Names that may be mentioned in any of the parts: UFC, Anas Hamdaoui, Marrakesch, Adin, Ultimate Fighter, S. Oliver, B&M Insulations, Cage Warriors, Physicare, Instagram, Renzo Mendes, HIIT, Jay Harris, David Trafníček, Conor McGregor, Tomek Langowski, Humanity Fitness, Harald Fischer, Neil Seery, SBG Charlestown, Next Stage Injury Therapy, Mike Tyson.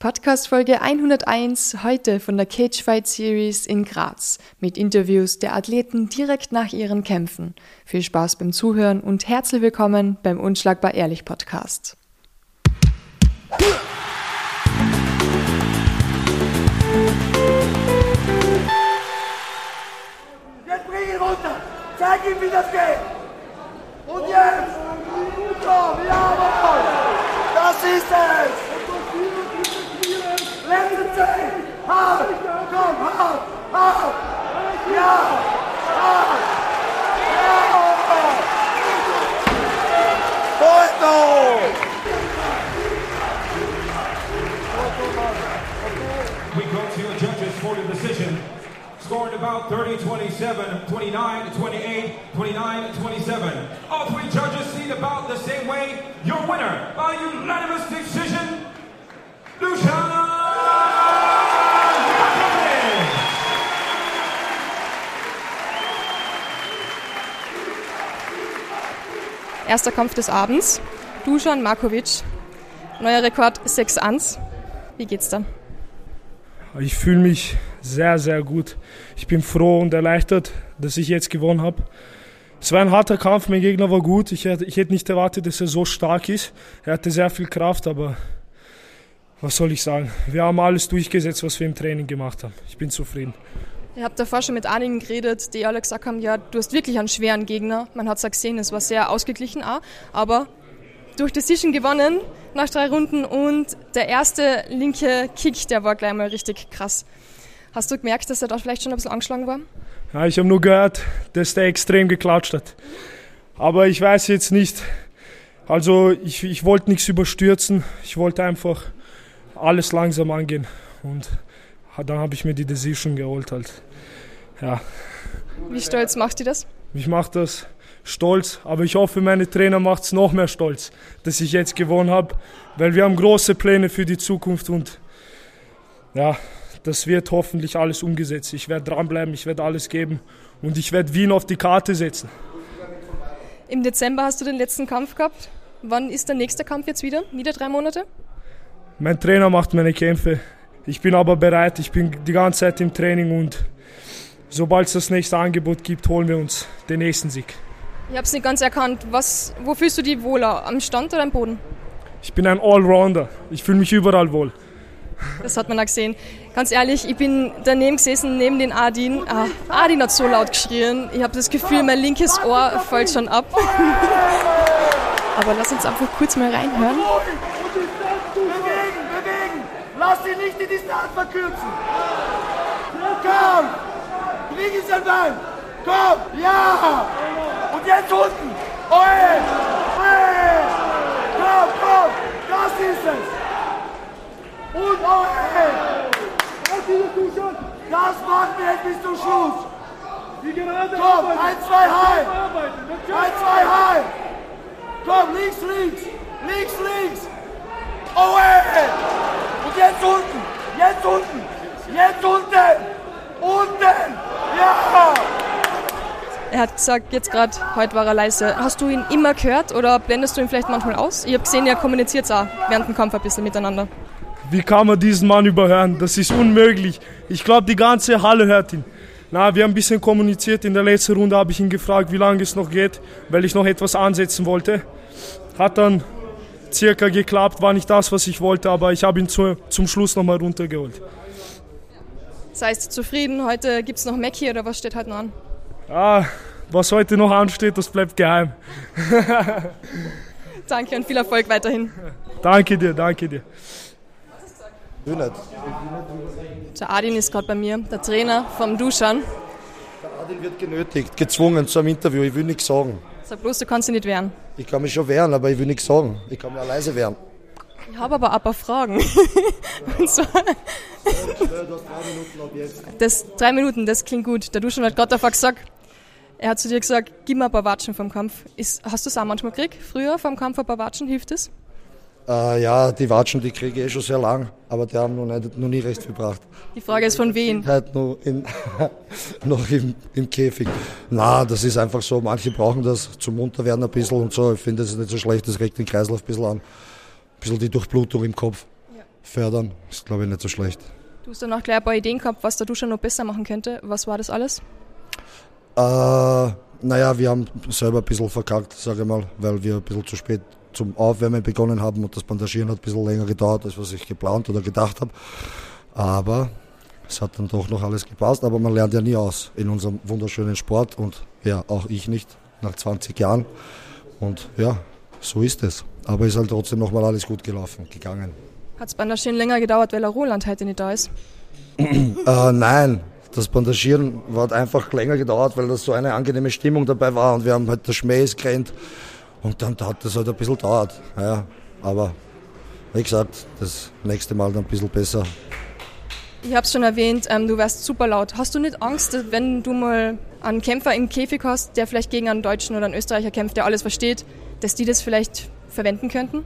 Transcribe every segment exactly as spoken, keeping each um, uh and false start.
Podcast-Folge hunderteins, heute von der Cage Fight Series in Graz, mit Interviews der Athleten direkt nach ihren Kämpfen. Viel Spaß beim Zuhören und herzlich willkommen beim Unschlagbar Ehrlich Podcast. Jetzt bring ihn runter, zeig ihm, wie das geht. Und jetzt, so, wir haben es. Das ist es. Letzte Zeit! Hart! Komm, hart! Hart! Ja! Hart! Ja! Porto! We go to your judges for the decision. Scoring about thirty twenty-seven, twenty-nine to twenty-eight, twenty-nine to twenty-seven. All three judges see it about the same way. Your winner by unanimous decision, Dusan! Erster Kampf des Abends, Dusan Markovic, neuer Rekord sechs eins. Wie geht's dann? Ich fühle mich sehr, sehr gut. Ich bin froh und erleichtert, dass ich jetzt gewonnen habe. Es war ein harter Kampf, mein Gegner war gut. Ich, ich hätte nicht erwartet, dass er so stark ist. Er hatte sehr viel Kraft, aber was soll ich sagen? Wir haben alles durchgesetzt, was wir im Training gemacht haben. Ich bin zufrieden. Ihr habt davor schon mit einigen geredet, die alle gesagt haben, ja, du hast wirklich einen schweren Gegner. Man hat es ja gesehen, es war sehr ausgeglichen auch. Aber durch Decision gewonnen nach drei Runden und der erste linke Kick, der war gleich mal richtig krass. Hast du gemerkt, dass er da vielleicht schon ein bisschen angeschlagen war? Ja, ich habe nur gehört, dass der extrem geklatscht hat. Aber ich weiß jetzt nicht, also ich, ich wollte nichts überstürzen. Ich wollte einfach alles langsam angehen und dann habe ich mir die Decision geholt halt. Ja. Wie stolz macht ihr das? Mich macht das stolz, aber ich hoffe, meine Trainer macht es noch mehr stolz, dass ich jetzt gewonnen habe, weil wir haben große Pläne für die Zukunft und ja, das wird hoffentlich alles umgesetzt. Ich werde dranbleiben, ich werde alles geben und ich werde Wien auf die Karte setzen. Im Dezember hast du den letzten Kampf gehabt. Wann ist der nächste Kampf jetzt wieder? Wieder drei Monate? Mein Trainer macht meine Kämpfe. Ich bin aber bereit, ich bin die ganze Zeit im Training und sobald es das nächste Angebot gibt, holen wir uns den nächsten Sieg. Ich habe es nicht ganz erkannt. Was, wo fühlst du dich wohler? Am Stand oder am Boden? Ich bin ein Allrounder. Ich fühle mich überall wohl. Das hat man auch gesehen. Ganz ehrlich, ich bin daneben gesessen, neben den Adin. Ah, Adin hat so laut geschrien. Ich habe das Gefühl, mein linkes Ohr fällt schon ab. Aber lass uns einfach kurz mal reinhören. Lass ihn nicht die Distanz verkürzen! Komm! Krieg es an Bein! Komm! Ja! Und jetzt unten! Owen! Owen! Komm, komm! Das ist es! Und Owen! Das machen wir jetzt bis zum Schluss! Komm! Eins, zwei, heim! Eins, zwei, heim! Komm! Links, links! Links, links! Owen! Jetzt unten, jetzt unten, jetzt unten, unten, ja! Er hat gesagt, jetzt gerade, heute war er leise. Hast du ihn immer gehört oder blendest du ihn vielleicht manchmal aus? Ich habe gesehen, er kommuniziert es auch während dem Kampf ein bisschen miteinander. Wie kann man diesen Mann überhören? Das ist unmöglich. Ich glaube, die ganze Halle hört ihn. Na, wir haben ein bisschen kommuniziert. In der letzten Runde habe ich ihn gefragt, wie lange es noch geht, weil ich noch etwas ansetzen wollte. Hat dann circa geklappt, war nicht das, was ich wollte, aber ich habe ihn zu, zum Schluss nochmal runtergeholt. Seid ihr zufrieden? Heute gibt es noch Mackie oder was steht heute noch an? Ah, was heute noch ansteht, das bleibt geheim. Danke und viel Erfolg weiterhin. Danke dir, danke dir. Der Adin ist gerade bei mir, der Trainer vom Dusan. Der Adin wird genötigt, gezwungen zu einem Interview, ich will nichts sagen. Sag bloß, du kannst dich nicht wehren. Ich kann mich schon wehren, aber ich will nichts sagen. Ich kann mich auch leise wehren. Ich habe aber ein paar Fragen. Und zwar das drei Minuten, das klingt gut. Der Dusan hat gerade davor gesagt, er hat zu dir gesagt, gib mir ein paar Watschen vom Kampf. Ist, hast du es auch manchmal gekriegt? Früher vom Kampf ein paar Watschen, hilft das? Äh, ja, die Watschen, die kriege ich eh schon sehr lang, aber die haben noch, nicht, noch nie recht gebracht. Die Frage ist von wem? Halt noch, in, noch im, im Käfig. Na, das ist einfach so, manche brauchen das zum Munterwerden ein bisschen und so. Ich finde, das ist nicht so schlecht, das regt den Kreislauf ein bisschen an. Ein bisschen die Durchblutung im Kopf. Ja. fördern. Ist, glaube ich, nicht so schlecht. Du hast dann auch gleich ein paar Ideen gehabt, was der Dusan noch besser machen könnte. Was war das alles? Äh, naja, wir haben selber ein bisschen verkackt, sage ich mal, weil wir ein bisschen zu spät zum Aufwärmen begonnen haben und das Bandagieren hat ein bisschen länger gedauert, als was ich geplant oder gedacht habe. Aber es hat dann doch noch alles gepasst, aber man lernt ja nie aus in unserem wunderschönen Sport und ja, auch ich nicht, nach zwanzig Jahren. Und ja, so ist es. Aber es ist halt trotzdem nochmal alles gut gelaufen, gegangen. Hat das Bandagieren länger gedauert, weil er Roland heute nicht da ist? äh, nein, das Bandagieren hat einfach länger gedauert, weil das so eine angenehme Stimmung dabei war und wir haben halt das Schmähs gerannt und dann hat das halt ein bisschen gedauert. Ja, aber wie gesagt, das nächste Mal dann ein bisschen besser. Ich habe es schon erwähnt, ähm, du wärst super laut. Hast du nicht Angst, wenn du mal einen Kämpfer im Käfig hast, der vielleicht gegen einen Deutschen oder einen Österreicher kämpft, der alles versteht, dass die das vielleicht verwenden könnten?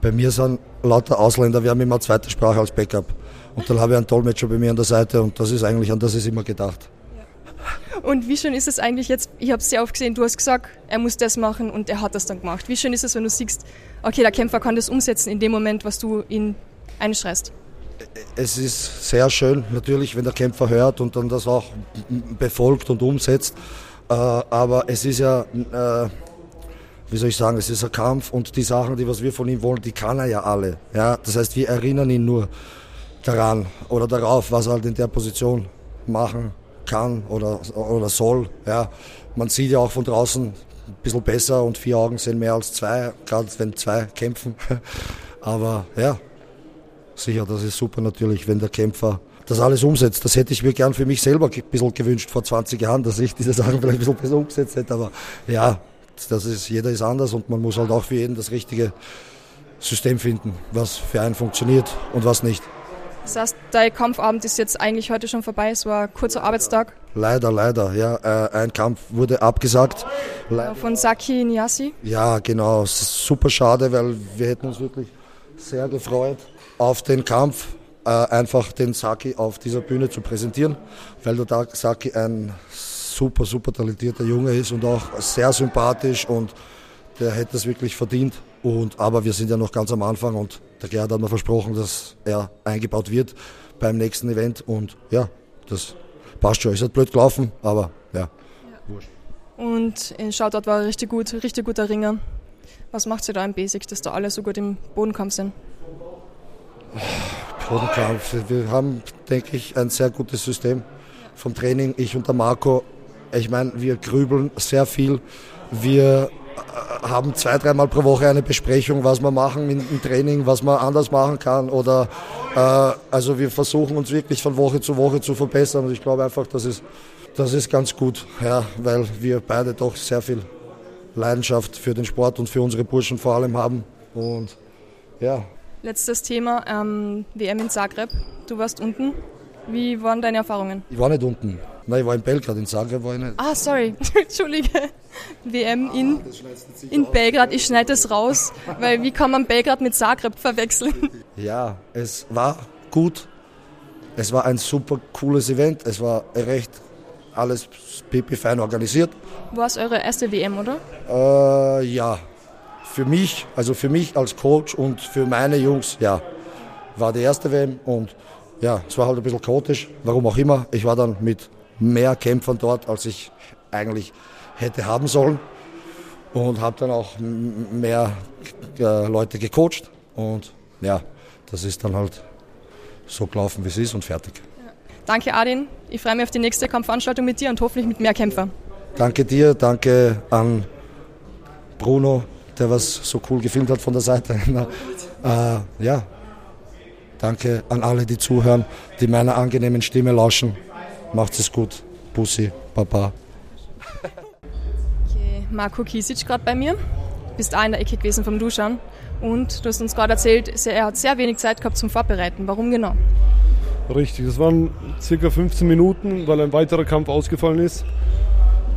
Bei mir sind lauter Ausländer, wir haben immer eine zweite Sprache als Backup. Und dann habe ich einen Dolmetscher bei mir an der Seite und das ist eigentlich, an das ist immer gedacht. Ja. Und wie schön ist es eigentlich jetzt, ich habe es sehr oft gesehen, du hast gesagt, er muss das machen und er hat das dann gemacht. Wie schön ist es, wenn du siehst, okay, der Kämpfer kann das umsetzen in dem Moment, was du ihn einschreist? Es ist sehr schön, natürlich, wenn der Kämpfer hört und dann das auch befolgt und umsetzt. Aber es ist ja, wie soll ich sagen, es ist ein Kampf und die Sachen, die was wir von ihm wollen, die kann er ja alle. Ja, das heißt, wir erinnern ihn nur daran oder darauf, was er halt in der Position machen kann oder, oder soll. Ja, man sieht ja auch von draußen ein bisschen besser und vier Augen sind mehr als zwei, gerade wenn zwei kämpfen. Aber ja. Sicher, das ist super natürlich, wenn der Kämpfer das alles umsetzt. Das hätte ich mir gern für mich selber ein bisschen gewünscht vor zwanzig Jahren, dass ich diese Sachen vielleicht ein bisschen besser umgesetzt hätte. Aber ja, das ist, jeder ist anders und man muss halt auch für jeden das richtige System finden, was für einen funktioniert und was nicht. Das heißt, dein Kampfabend ist jetzt eigentlich heute schon vorbei, es war ein kurzer Arbeitstag. Leider, leider, ja. Äh, ein Kampf wurde abgesagt. Le- Von Saki Nyasi? Ja, genau. Super schade, weil wir hätten uns wirklich sehr gefreut auf den Kampf, äh, einfach den Saki auf dieser Bühne zu präsentieren, weil der Saki ein super, super talentierter Junge ist und auch sehr sympathisch und der hätte es wirklich verdient. Und, aber wir sind ja noch ganz am Anfang und der Gerhard hat mir versprochen, dass er eingebaut wird beim nächsten Event und ja, das passt schon. Es hat blöd gelaufen, aber ja, ja. Wurscht. Und in Shoutout war er richtig gut, richtig guter Ringer. Was macht sie da im Basic, dass da alle so gut im Bodenkampf sind? Bodenkampf. Wir haben, denke ich, ein sehr gutes System vom Training. Ich und der Marco, ich meine, wir grübeln sehr viel. Wir haben zwei, dreimal pro Woche eine Besprechung, was wir machen im Training, was man anders machen kann. Oder, äh, also wir versuchen uns wirklich von Woche zu Woche zu verbessern. Und ich glaube einfach, das ist, das ist ganz gut, ja, weil wir beide doch sehr viel Leidenschaft für den Sport und für unsere Burschen vor allem haben. Und ja. Letztes Thema, ähm, W M in Zagreb. Du warst unten. Wie waren deine Erfahrungen? Ich war nicht unten. Nein, ich war in Belgrad. In Zagreb war ich nicht. Ah, sorry. Entschuldige. W M ah, in, in Belgrad. Ich schneide das raus, weil wie kann man Belgrad mit Zagreb verwechseln? Ja, es war gut. Es war ein super cooles Event. Es war recht alles pipi-fein organisiert. War es eure erste W M, oder? Äh, ja. Für mich, also für mich als Coach und für meine Jungs, ja, war die erste W M und ja, es war halt ein bisschen chaotisch, warum auch immer. Ich war dann mit mehr Kämpfern dort, als ich eigentlich hätte haben sollen und habe dann auch mehr äh, Leute gecoacht und ja, das ist dann halt so gelaufen, wie es ist und fertig. Ja. Danke Adin, ich freue mich auf die nächste Kampfveranstaltung mit dir und hoffentlich mit mehr Kämpfern. Danke dir, danke an Bruno, der was so cool gefilmt hat von der Seite. äh, ja, danke an alle, die zuhören, die meiner angenehmen Stimme lauschen. Macht es gut. Bussi, Papa. Okay, Marco Kišić gerade bei mir. Bist auch in der Ecke gewesen vom Dusan. Und du hast uns gerade erzählt, er hat sehr wenig Zeit gehabt zum Vorbereiten. Warum genau? Richtig, das waren circa fünfzehn Minuten, weil ein weiterer Kampf ausgefallen ist.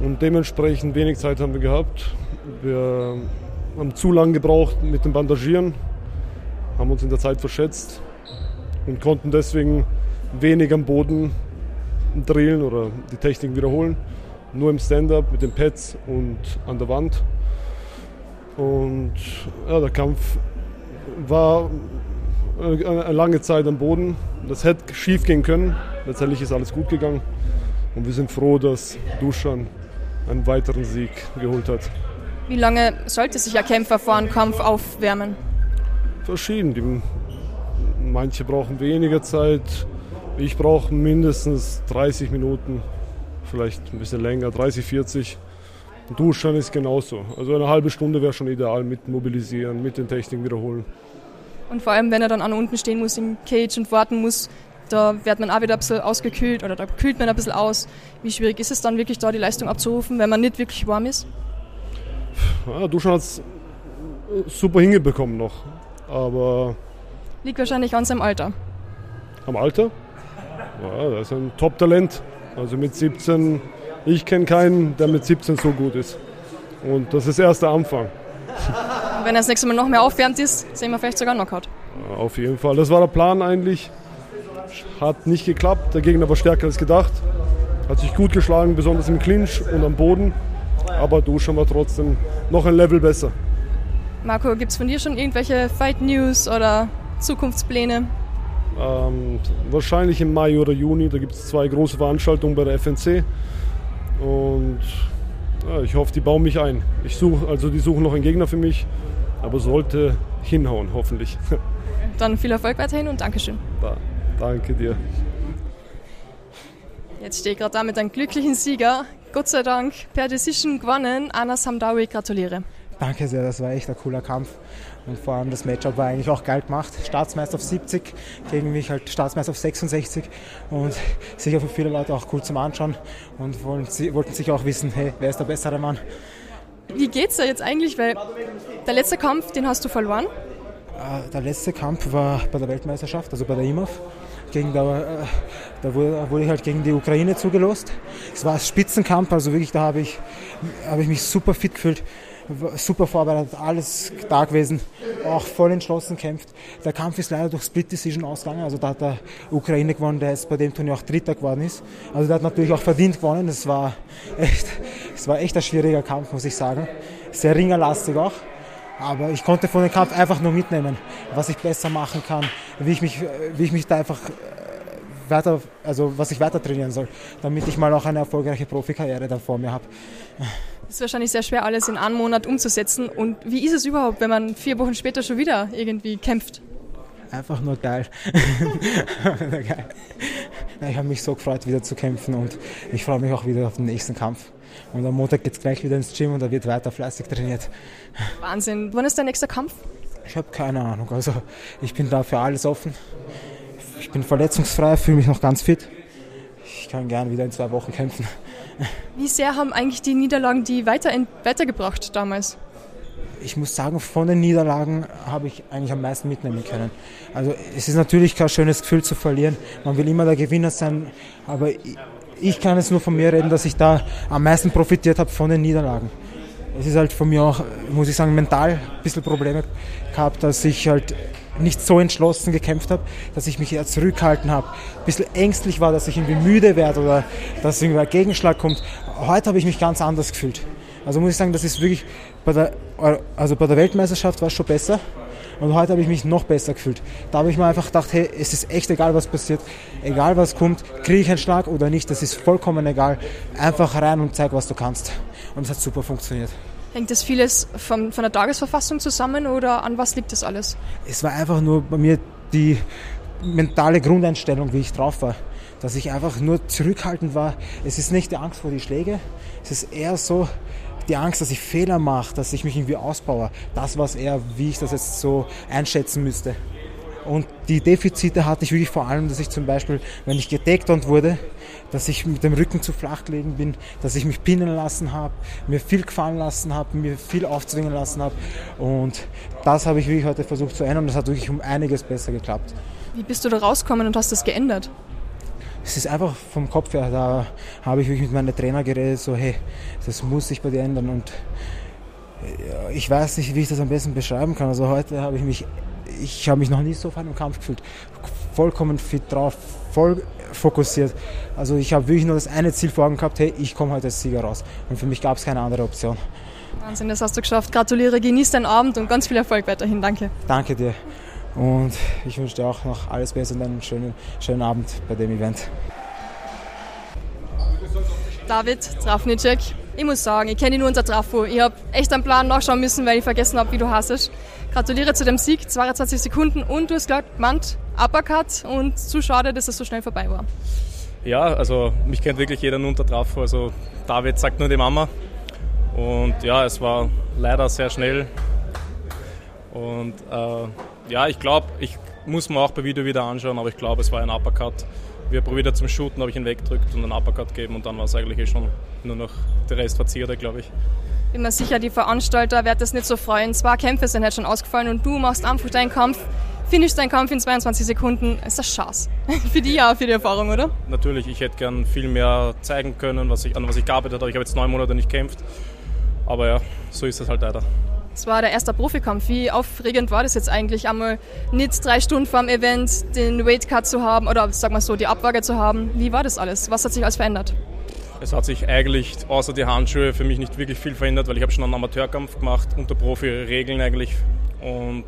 Und dementsprechend wenig Zeit haben wir gehabt. Wir haben zu lange gebraucht mit dem Bandagieren, haben uns in der Zeit verschätzt und konnten deswegen wenig am Boden drillen oder die Techniken wiederholen. Nur im Stand-up mit den Pads und an der Wand. Und ja, der Kampf war äh, lange Zeit am Boden. Das hätte schief gehen können. Letztendlich ist alles gut gegangen. Und wir sind froh, dass Dusan einen weiteren Sieg geholt hat. Wie lange sollte sich ein Kämpfer vor einem Kampf aufwärmen? Verschieden. Manche brauchen weniger Zeit. Ich brauche mindestens dreißig Minuten, vielleicht ein bisschen länger, dreißig, vierzig. Dusan ist genauso. Also eine halbe Stunde wäre schon ideal mit Mobilisieren, mit den Techniken wiederholen. Und vor allem, wenn er dann an unten stehen muss im Cage und warten muss, da wird man auch wieder ein bisschen ausgekühlt oder da kühlt man ein bisschen aus. Wie schwierig ist es dann wirklich da, die Leistung abzurufen, wenn man nicht wirklich warm ist? Ja, Dusan hat es super hingebekommen noch. Aber liegt wahrscheinlich an seinem Alter. Am Alter? Ja, er ist ein Top-Talent. Also mit siebzehn, ich kenne keinen, der mit siebzehn so gut ist. Und das ist erst der Anfang. Und wenn er das nächste Mal noch mehr aufwärmt ist, sehen wir vielleicht sogar einen Knockout. Ja, auf jeden Fall. Das war der Plan eigentlich. Hat nicht geklappt, der Gegner war stärker als gedacht. Hat sich gut geschlagen, besonders im Clinch und am Boden. Aber Dusan war trotzdem noch ein Level besser. Marco, gibt es von dir schon irgendwelche Fight-News oder Zukunftspläne? Ähm, wahrscheinlich im Mai oder Juni. Da gibt es zwei große Veranstaltungen bei der F N C. Und ja, ich hoffe, die bauen mich ein. Ich suche, also die suchen noch einen Gegner für mich, aber sollte hinhauen, hoffentlich. Dann viel Erfolg weiterhin und Dankeschön. Da. Danke dir. Jetzt stehe ich gerade da mit einem glücklichen Sieger. Gott sei Dank per Decision gewonnen. Anas Hamdaoui, gratuliere. Danke sehr, das war echt ein cooler Kampf. Und vor allem das Matchup war eigentlich auch geil gemacht. Staatsmeister auf siebzig, gegen mich halt Staatsmeister auf sechsundsechzig. Und sicher für viele Leute auch cool zum Anschauen. Und wollten, wollten sich auch wissen, hey, wer ist der bessere Mann? Wie geht's da jetzt eigentlich? Weil der letzte Kampf, den hast du verloren. Der letzte Kampf war bei der Weltmeisterschaft, also bei der I M O V. Gegen der, da wurde ich halt gegen die Ukraine zugelost. Es war ein Spitzenkampf, also wirklich, da habe ich, habe ich mich super fit gefühlt, super vorbereitet, alles da gewesen, auch voll entschlossen kämpft. Der Kampf ist leider durch Split Decision ausgegangen, also da hat der Ukraine gewonnen, der jetzt bei dem Turnier auch Dritter geworden ist. Also der hat natürlich auch verdient gewonnen, es war echt, es war echt ein schwieriger Kampf, muss ich sagen. Sehr ringerlastig auch. Aber ich konnte von dem Kampf einfach nur mitnehmen, was ich besser machen kann, wie ich mich, wie ich mich da einfach weiter, also was ich weiter trainieren soll, damit ich mal auch eine erfolgreiche Profikarriere da vor mir habe. Es ist wahrscheinlich sehr schwer, alles in einem Monat umzusetzen. Und wie ist es überhaupt, wenn man vier Wochen später schon wieder irgendwie kämpft? Einfach nur geil. Geil. Ich habe mich so gefreut, wieder zu kämpfen und ich freue mich auch wieder auf den nächsten Kampf. Und am Montag geht es gleich wieder ins Gym und da wird weiter fleißig trainiert. Wahnsinn. Wann ist dein nächster Kampf? Ich habe keine Ahnung. Also ich bin da für alles offen. Ich bin verletzungsfrei, fühle mich noch ganz fit. Ich kann gern wieder in zwei Wochen kämpfen. Wie sehr haben eigentlich die Niederlagen die weiter in, weitergebracht damals? Ich muss sagen, von den Niederlagen habe ich eigentlich am meisten mitnehmen können. Also es ist natürlich kein schönes Gefühl zu verlieren. Man will immer der Gewinner sein, aber ich, Ich kann jetzt nur von mir reden, dass ich da am meisten profitiert habe von den Niederlagen. Es ist halt von mir auch, muss ich sagen, mental ein bisschen Probleme gehabt, dass ich halt nicht so entschlossen gekämpft habe, dass ich mich eher zurückgehalten habe. Ein bisschen ängstlich war, dass ich irgendwie müde werde oder dass irgendwie ein Gegenschlag kommt. Heute habe ich mich ganz anders gefühlt. Also muss ich sagen, das ist wirklich, bei der, also bei der Weltmeisterschaft war es schon besser. Und heute habe ich mich noch besser gefühlt. Da habe ich mir einfach gedacht, hey, es ist echt egal, was passiert. Egal, was kommt, kriege ich einen Schlag oder nicht, das ist vollkommen egal. Einfach rein und zeig, was du kannst. Und es hat super funktioniert. Hängt das vieles von, von der Tagesverfassung zusammen oder an was liegt das alles? Es war einfach nur bei mir die mentale Grundeinstellung, wie ich drauf war. Dass ich einfach nur zurückhaltend war. Es ist nicht die Angst vor die Schläge, es ist eher so die Angst, dass ich Fehler mache, dass ich mich irgendwie ausbaue. Das war es eher, wie ich das jetzt so einschätzen müsste. Und die Defizite hatte ich wirklich vor allem, dass ich zum Beispiel, wenn ich gedecktont wurde, dass ich mit dem Rücken zu flach gelegen bin, dass ich mich pinnen lassen habe, mir viel gefallen lassen habe, mir viel aufzwingen lassen habe. Und das habe ich wirklich heute versucht zu ändern. Das hat wirklich um einiges besser geklappt. Wie bist du da rausgekommen und hast das geändert? Es ist einfach vom Kopf her, da habe ich wirklich mit meinen Trainer geredet, so hey, das muss sich bei dir ändern und ich weiß nicht, wie ich das am besten beschreiben kann. Also heute habe ich mich, ich habe mich noch nie so auf einen Kampf gefühlt, vollkommen fit drauf, voll fokussiert. Also ich habe wirklich nur das eine Ziel vor Augen gehabt, hey, ich komme heute als Sieger raus und für mich gab es keine andere Option. Wahnsinn, das hast du geschafft. Gratuliere, genieß deinen Abend und ganz viel Erfolg weiterhin, danke. Danke dir. Und ich wünsche dir auch noch alles Beste und einen schönen, schönen Abend bei dem Event. David Trafníček. Ich muss sagen, ich kenne ihn nur unter Trafo. Ich habe echt einen Plan nachschauen müssen, weil ich vergessen habe, wie du heißt. Gratuliere zu dem Sieg, zweiundzwanzig Sekunden und du hast gesagt, Mant, Uppercut und zu schade, dass es so schnell vorbei war. Ja, also mich kennt wirklich jeder nur unter Trafo. Also David sagt nur die Mama. Und ja, es war leider sehr schnell. Und äh, ja, ich glaube, ich muss mir auch bei Video wieder anschauen, aber ich glaube, es war ein Uppercut. Wir probiert zum Shooten, habe ich ihn weggedrückt und einen Uppercut gegeben und dann war es eigentlich schon nur noch der Rest verzierte, glaube ich. Bin mir sicher, die Veranstalter werden das nicht so freuen. Zwei Kämpfe sind halt schon ausgefallen und du machst einfach deinen Kampf, finishst deinen Kampf in zweiundzwanzig Sekunden. Ist das Schatz? Für die ja, für die Erfahrung, oder? Natürlich, ich hätte gern viel mehr zeigen können, was ich, an was ich gearbeitet habe. Ich habe jetzt neun Monate nicht gekämpft, aber ja, so ist es halt leider. Es war der erste Profikampf. Wie aufregend war das jetzt eigentlich, einmal nicht drei Stunden vor dem Event den Weightcut zu haben oder sag mal so, die Abwaage zu haben? Wie war das alles? Was hat sich alles verändert? Es hat sich eigentlich außer die Handschuhe für mich nicht wirklich viel verändert, weil ich habe schon einen Amateurkampf gemacht, unter Profi-Regeln eigentlich. Und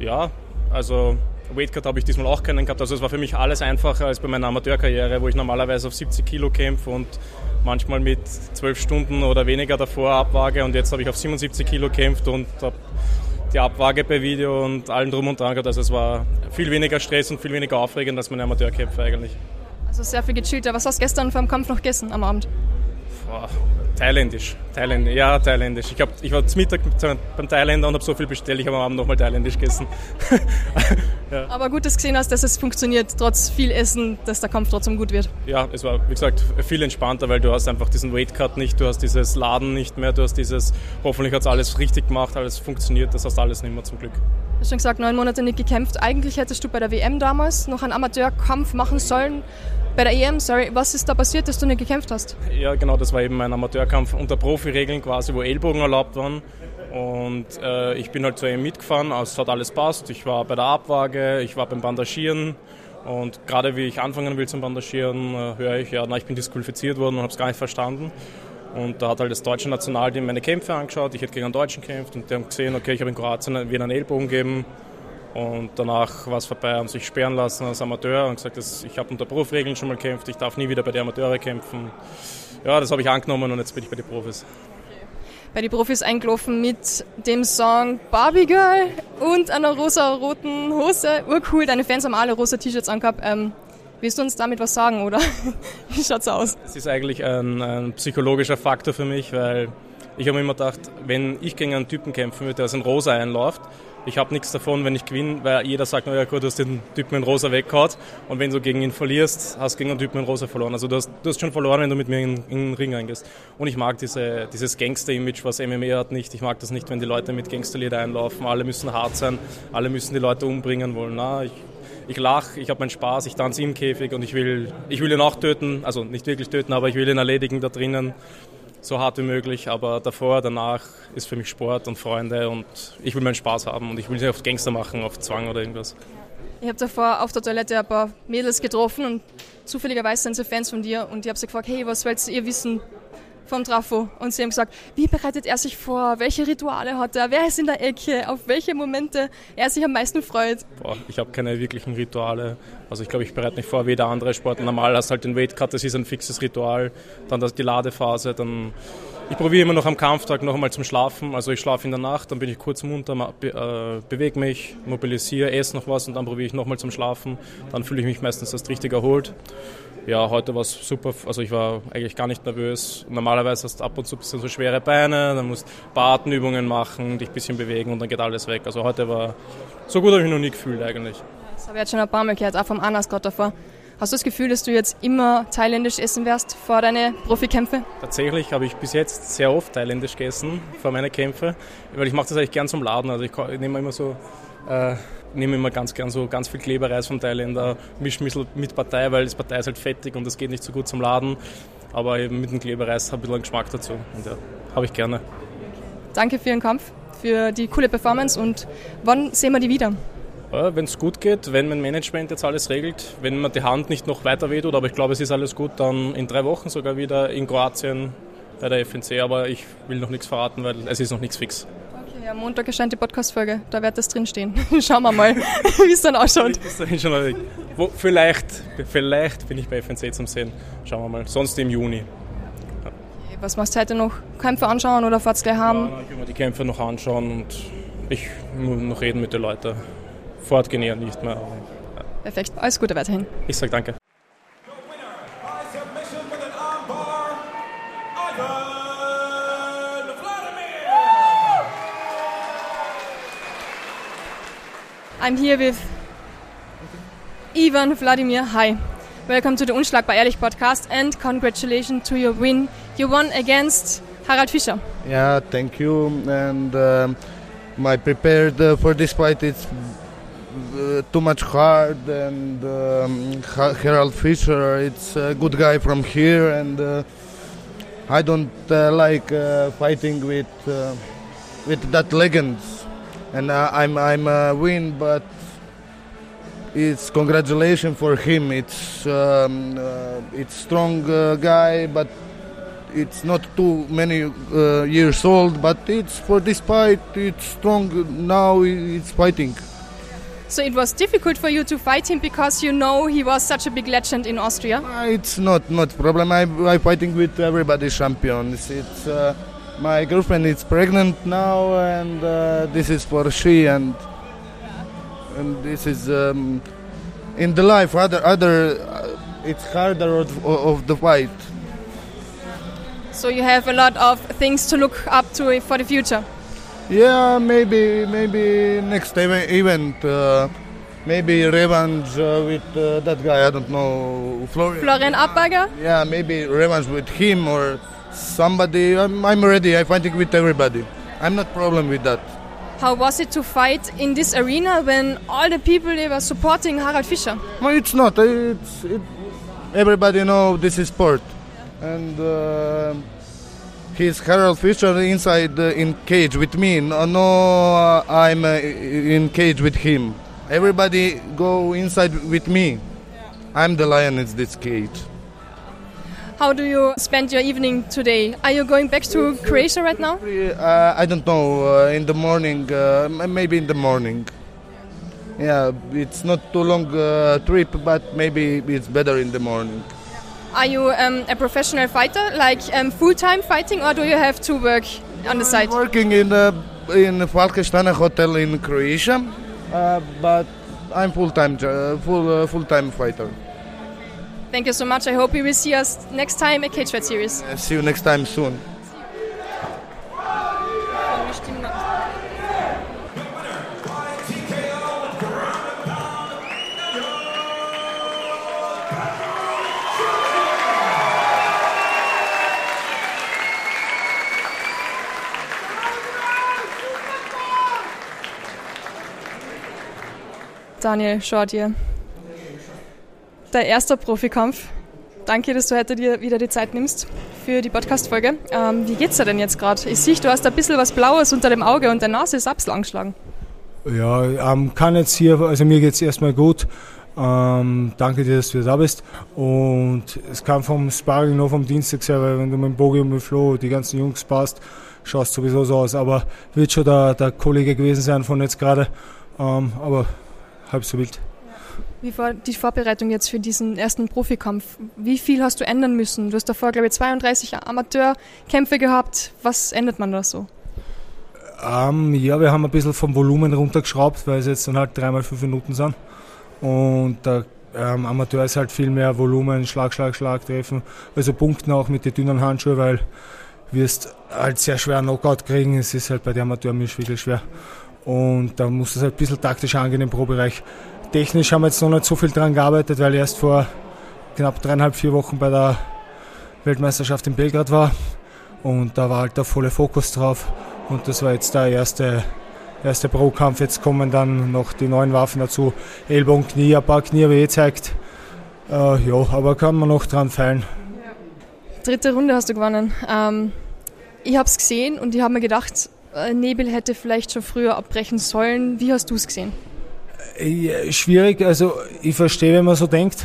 ja, also Weightcut habe ich diesmal auch keinen gehabt. Also es war für mich alles einfacher als bei meiner Amateurkarriere, wo ich normalerweise auf siebzig Kilo kämpfe und manchmal mit zwölf Stunden oder weniger davor Abwaage und jetzt habe ich auf siebenundsiebzig Kilo gekämpft und habe die Abwaage bei Video und allem drum und dran gehabt. Also es war viel weniger Stress und viel weniger aufregend als meine Amateurkämpfe eigentlich. Also sehr viel gechillter. Was hast du gestern vor dem Kampf noch gegessen am Abend? Boah, thailändisch. Thailand, ja, thailändisch. Ich, hab, ich war zum Mittag beim Thailänder und habe so viel bestellt, ich habe am Abend nochmal thailändisch gegessen. Ja. Aber gut, dass du gesehen hast, dass es funktioniert, trotz viel Essen, dass der Kampf trotzdem gut wird. Ja, es war, wie gesagt, viel entspannter, weil du hast einfach diesen Weightcut nicht, du hast dieses Laden nicht mehr, du hast dieses, hoffentlich hat es alles richtig gemacht, alles funktioniert, das hast alles nicht mehr zum Glück. Du hast schon gesagt, neun Monate nicht gekämpft. Eigentlich hättest du bei der W M damals noch einen Amateurkampf machen sollen. Bei der E M, sorry, was ist da passiert, dass du nicht gekämpft hast? Ja, genau, das war eben ein Amateurkampf unter Profiregeln quasi, wo Ellbogen erlaubt waren. Und äh, ich bin halt zur E M mitgefahren, also es hat alles passt. Ich war bei der Abwaage, ich war beim Bandagieren. Und gerade wie ich anfangen will zum Bandagieren, äh, höre ich, ja, na, ich bin disqualifiziert worden und habe es gar nicht verstanden. Und da hat halt das deutsche Nationalteam meine Kämpfe angeschaut. Ich hätte gegen einen Deutschen gekämpft und die haben gesehen, okay, ich habe in Kroatien wieder einen Ellbogen gegeben. Und danach war es vorbei, haben sich sperren lassen als Amateur und gesagt, dass ich habe unter Profiregeln schon mal gekämpft, ich darf nie wieder bei den Amateuren kämpfen. Ja, das habe ich angenommen und jetzt bin ich bei den Profis. Okay. Bei den Profis eingelaufen mit dem Song Barbie Girl und einer rosa-roten Hose. Urcool, deine Fans haben alle rosa T-Shirts angehabt. Ähm, willst du uns damit was sagen, oder? Wie schaut's aus? Es ist eigentlich ein, ein psychologischer Faktor für mich, weil ich habe mir immer gedacht, wenn ich gegen einen Typen kämpfen würde, der in rosa einläuft, ich habe nichts davon, wenn ich gewinne, weil jeder sagt, naja gut, du hast den Typen in rosa weggehaut und wenn du gegen ihn verlierst, hast du gegen den Typen in rosa verloren. Also du hast, du hast schon verloren, wenn du mit mir in, in den Ring reingehst. Und ich mag diese, dieses Gangster-Image, was M M A hat, nicht. Ich mag das nicht, wenn die Leute mit Gangsterlieder einlaufen, alle müssen hart sein, alle müssen die Leute umbringen wollen. Na, ich ich lache, ich habe meinen Spaß, ich tanze im Käfig und ich will, ich will ihn auch töten, also nicht wirklich töten, aber ich will ihn erledigen da drinnen. So hart wie möglich, aber davor, danach ist für mich Sport und Freunde und ich will meinen Spaß haben und ich will nicht auf Gangster machen, auf Zwang oder irgendwas. Ich habe davor auf der Toilette ein paar Mädels getroffen und zufälligerweise sind sie Fans von dir und ich habe sie gefragt, hey, was willst ihr wissen vom Trafo? Und sie haben gesagt, wie bereitet er sich vor, welche Rituale hat er, wer ist in der Ecke, auf welche Momente er sich am meisten freut? Boah, ich habe keine wirklichen Rituale. Also ich glaube, ich bereite mich vor wie der andere Sport. Normal hast du halt den Weightcut, das ist ein fixes Ritual. Dann das, die Ladephase. Dann ich probiere immer noch am Kampftag noch einmal zum Schlafen. Also ich schlafe in der Nacht, dann bin ich kurz munter, be- äh, bewege mich, mobilisiere, esse noch was und dann probiere ich nochmal zum Schlafen. Dann fühle ich mich meistens erst richtig erholt. Ja, heute war es super, also ich war eigentlich gar nicht nervös. Normalerweise hast du ab und zu ein bisschen so schwere Beine, dann musst du ein paar Atemübungen machen, dich ein bisschen bewegen und dann geht alles weg. Also heute war, so gut habe ich mich noch nie gefühlt eigentlich. Das habe ich jetzt schon ein paar Mal gehört, auch vom Anas gerade davor. Hast du das Gefühl, dass du jetzt immer thailändisch essen wirst vor deine Profikämpfe? Tatsächlich habe ich bis jetzt sehr oft thailändisch gegessen vor meine Kämpfe, weil ich mache das eigentlich gern zum Laden. Also ich, ich nehme immer so... Äh, Ich nehme immer ganz gern so ganz viel Klebereis vom Thailänder, mische mit Partei, weil das Partei ist halt fettig und das geht nicht so gut zum Laden. Aber eben mit dem Klebereis habe ich ein bisschen Geschmack dazu und ja, habe ich gerne. Danke für Ihren Kampf, für die coole Performance und wann sehen wir die wieder? Ja, wenn es gut geht, wenn mein Management jetzt alles regelt, wenn mir die Hand nicht noch weiter wehtut, aber ich glaube, es ist alles gut, dann in drei Wochen sogar wieder in Kroatien bei der F N C. Aber ich will noch nichts verraten, weil es ist noch nichts fix. Okay. Ja, Montag erscheint die Podcast-Folge, da wird das drinstehen. Schauen wir mal, wie es dann ausschaut. Wo, vielleicht, vielleicht bin ich bei F N C zum Sehen. Schauen wir mal, sonst im Juni. Okay, was machst du heute noch? Kämpfe anschauen oder fahrt's gleich heim? Ja, ich will mir die Kämpfe noch anschauen und ich muss noch reden mit den Leuten. Fortgenähert nicht mehr. Ja. Perfekt, alles Gute weiterhin. Ich sag danke. I'm here with Ivan Vladimir. Hi. Welcome to the Unschlagbar Ehrlich podcast and congratulations to your win. You won against Harald Fischer. Yeah, thank you. And uh, my prepared uh, for this fight, it's uh, too much hard. And um, Harald Fischer, it's a good guy from here. And uh, I don't uh, like uh, fighting with uh, with that legends. And uh, I'm I'm a win, but it's congratulations for him. It's um, uh, it's strong uh, guy, but it's not too many uh, years old. But it's for this fight, it's strong now. It's fighting. So it was difficult for you to fight him because you know he was such a big legend in Austria. Uh, it's not not problem. I I fighting with everybody champions. It's. Uh, My girlfriend is pregnant now, and uh, this is for she, and and this is um, in the life. Other other, uh, it's harder of, of the fight. So you have a lot of things to look up to for the future. Yeah, maybe maybe next event, uh, maybe revenge uh, with uh, that guy. I don't know, Florian. Florian Abberger. Yeah, maybe revenge with him or. Somebody, I'm, I'm ready. I fighting with everybody. I'm not problem with that. How was it to fight in this arena when all the people they were supporting Harald Fischer? No, it's not. It's it, everybody know this is sport, yeah. And uh, he's Harald Fischer inside uh, in cage with me. No, no uh, I'm uh, in cage with him. Everybody go inside with me. Yeah. I'm the lion in this cage. How do you spend your evening today? Are you going back to Croatia right now? Uh, I don't know. Uh, in the morning, uh, maybe in the morning. Yeah, it's not too long uh, trip, but maybe it's better in the morning. Are you um, a professional fighter, like um, full-time fighting, or do you have to work on the side? I'm working in the in the Falkenstein Hotel in Croatia, uh, but I'm full-time uh, full uh, full-time fighter. Thank you so much. I hope you will see us next time at Cage Fight Series. Uh, see you next time soon. Daniel Short hier. Dein erster Profikampf. Danke, dass du heute dir wieder die Zeit nimmst für die Podcast-Folge. Ähm, wie geht's dir denn jetzt gerade? Ich sehe, du hast ein bisschen was Blaues unter dem Auge und deine Nase ist absolut angeschlagen. Ja, ähm, kann jetzt hier, also mir geht's erstmal gut. Ähm, danke dir, dass du da bist. Und es kam vom Sparring noch vom Dienstag her, weil wenn du mit Bogi und mit Flo die ganzen Jungs sparst, schaust sowieso so aus. Aber wird schon der, der Kollege gewesen sein von jetzt gerade. Ähm, aber halb so wild. Wie war die Vorbereitung jetzt für diesen ersten Profikampf? Wie viel hast du ändern müssen? Du hast davor, glaube ich, zweiunddreißig Amateurkämpfe gehabt. Was ändert man da so? Ähm, ja, wir haben ein bisschen vom Volumen runtergeschraubt, weil es jetzt dann halt dreimal fünf Minuten sind. Und der ähm, Amateur ist halt viel mehr Volumen, Schlag, Schlag, Schlag, Treffen. Also Punkten auch mit den dünnen Handschuhen, weil du wirst halt sehr schwer einen Knockout kriegen. Es ist halt bei der Amateurmisch wirklich schwer. Und da musst du es halt ein bisschen taktisch angehen im Probereich. Technisch haben wir jetzt noch nicht so viel dran gearbeitet, weil ich erst vor knapp dreieinhalb, vier Wochen bei der Weltmeisterschaft in Belgrad war. Und da war halt der volle Fokus drauf. Und das war jetzt der erste, erste Pro-Kampf. Jetzt kommen dann noch die neuen Waffen dazu. Ellbogen, Knie, ein paar Knie habe ich eh gezeigt. Äh, ja, aber kann man noch dran feilen. Dritte Runde hast du gewonnen. Ähm, ich habe es gesehen und ich habe mir gedacht, Nebel hätte vielleicht schon früher abbrechen sollen. Wie hast du es gesehen? Ja, schwierig, also ich verstehe, wenn man so denkt.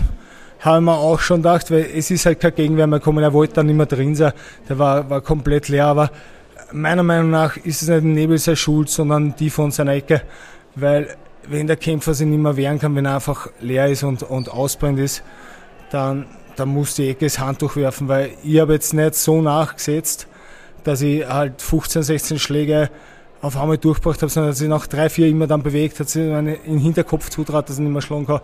Haben wir auch schon gedacht, weil es ist halt kein Gegenwehr mehr gekommen. Er wollte dann nicht mehr drin sein. Der war, war komplett leer, aber meiner Meinung nach ist es nicht im Nebel seine Schuld, sondern die von seiner Ecke, weil wenn der Kämpfer sich nicht mehr wehren kann, wenn er einfach leer ist und, und ausbrennt ist, dann, dann muss die Ecke das Handtuch werfen, weil ich habe jetzt nicht so nachgesetzt, dass ich halt fünfzehn, sechzehn Schläge auf einmal durchgebracht habe, sondern dass ich nach drei, vier immer dann bewegt, hat sie in den Hinterkopf zutrat, dass ich nicht mehr schlagen kann.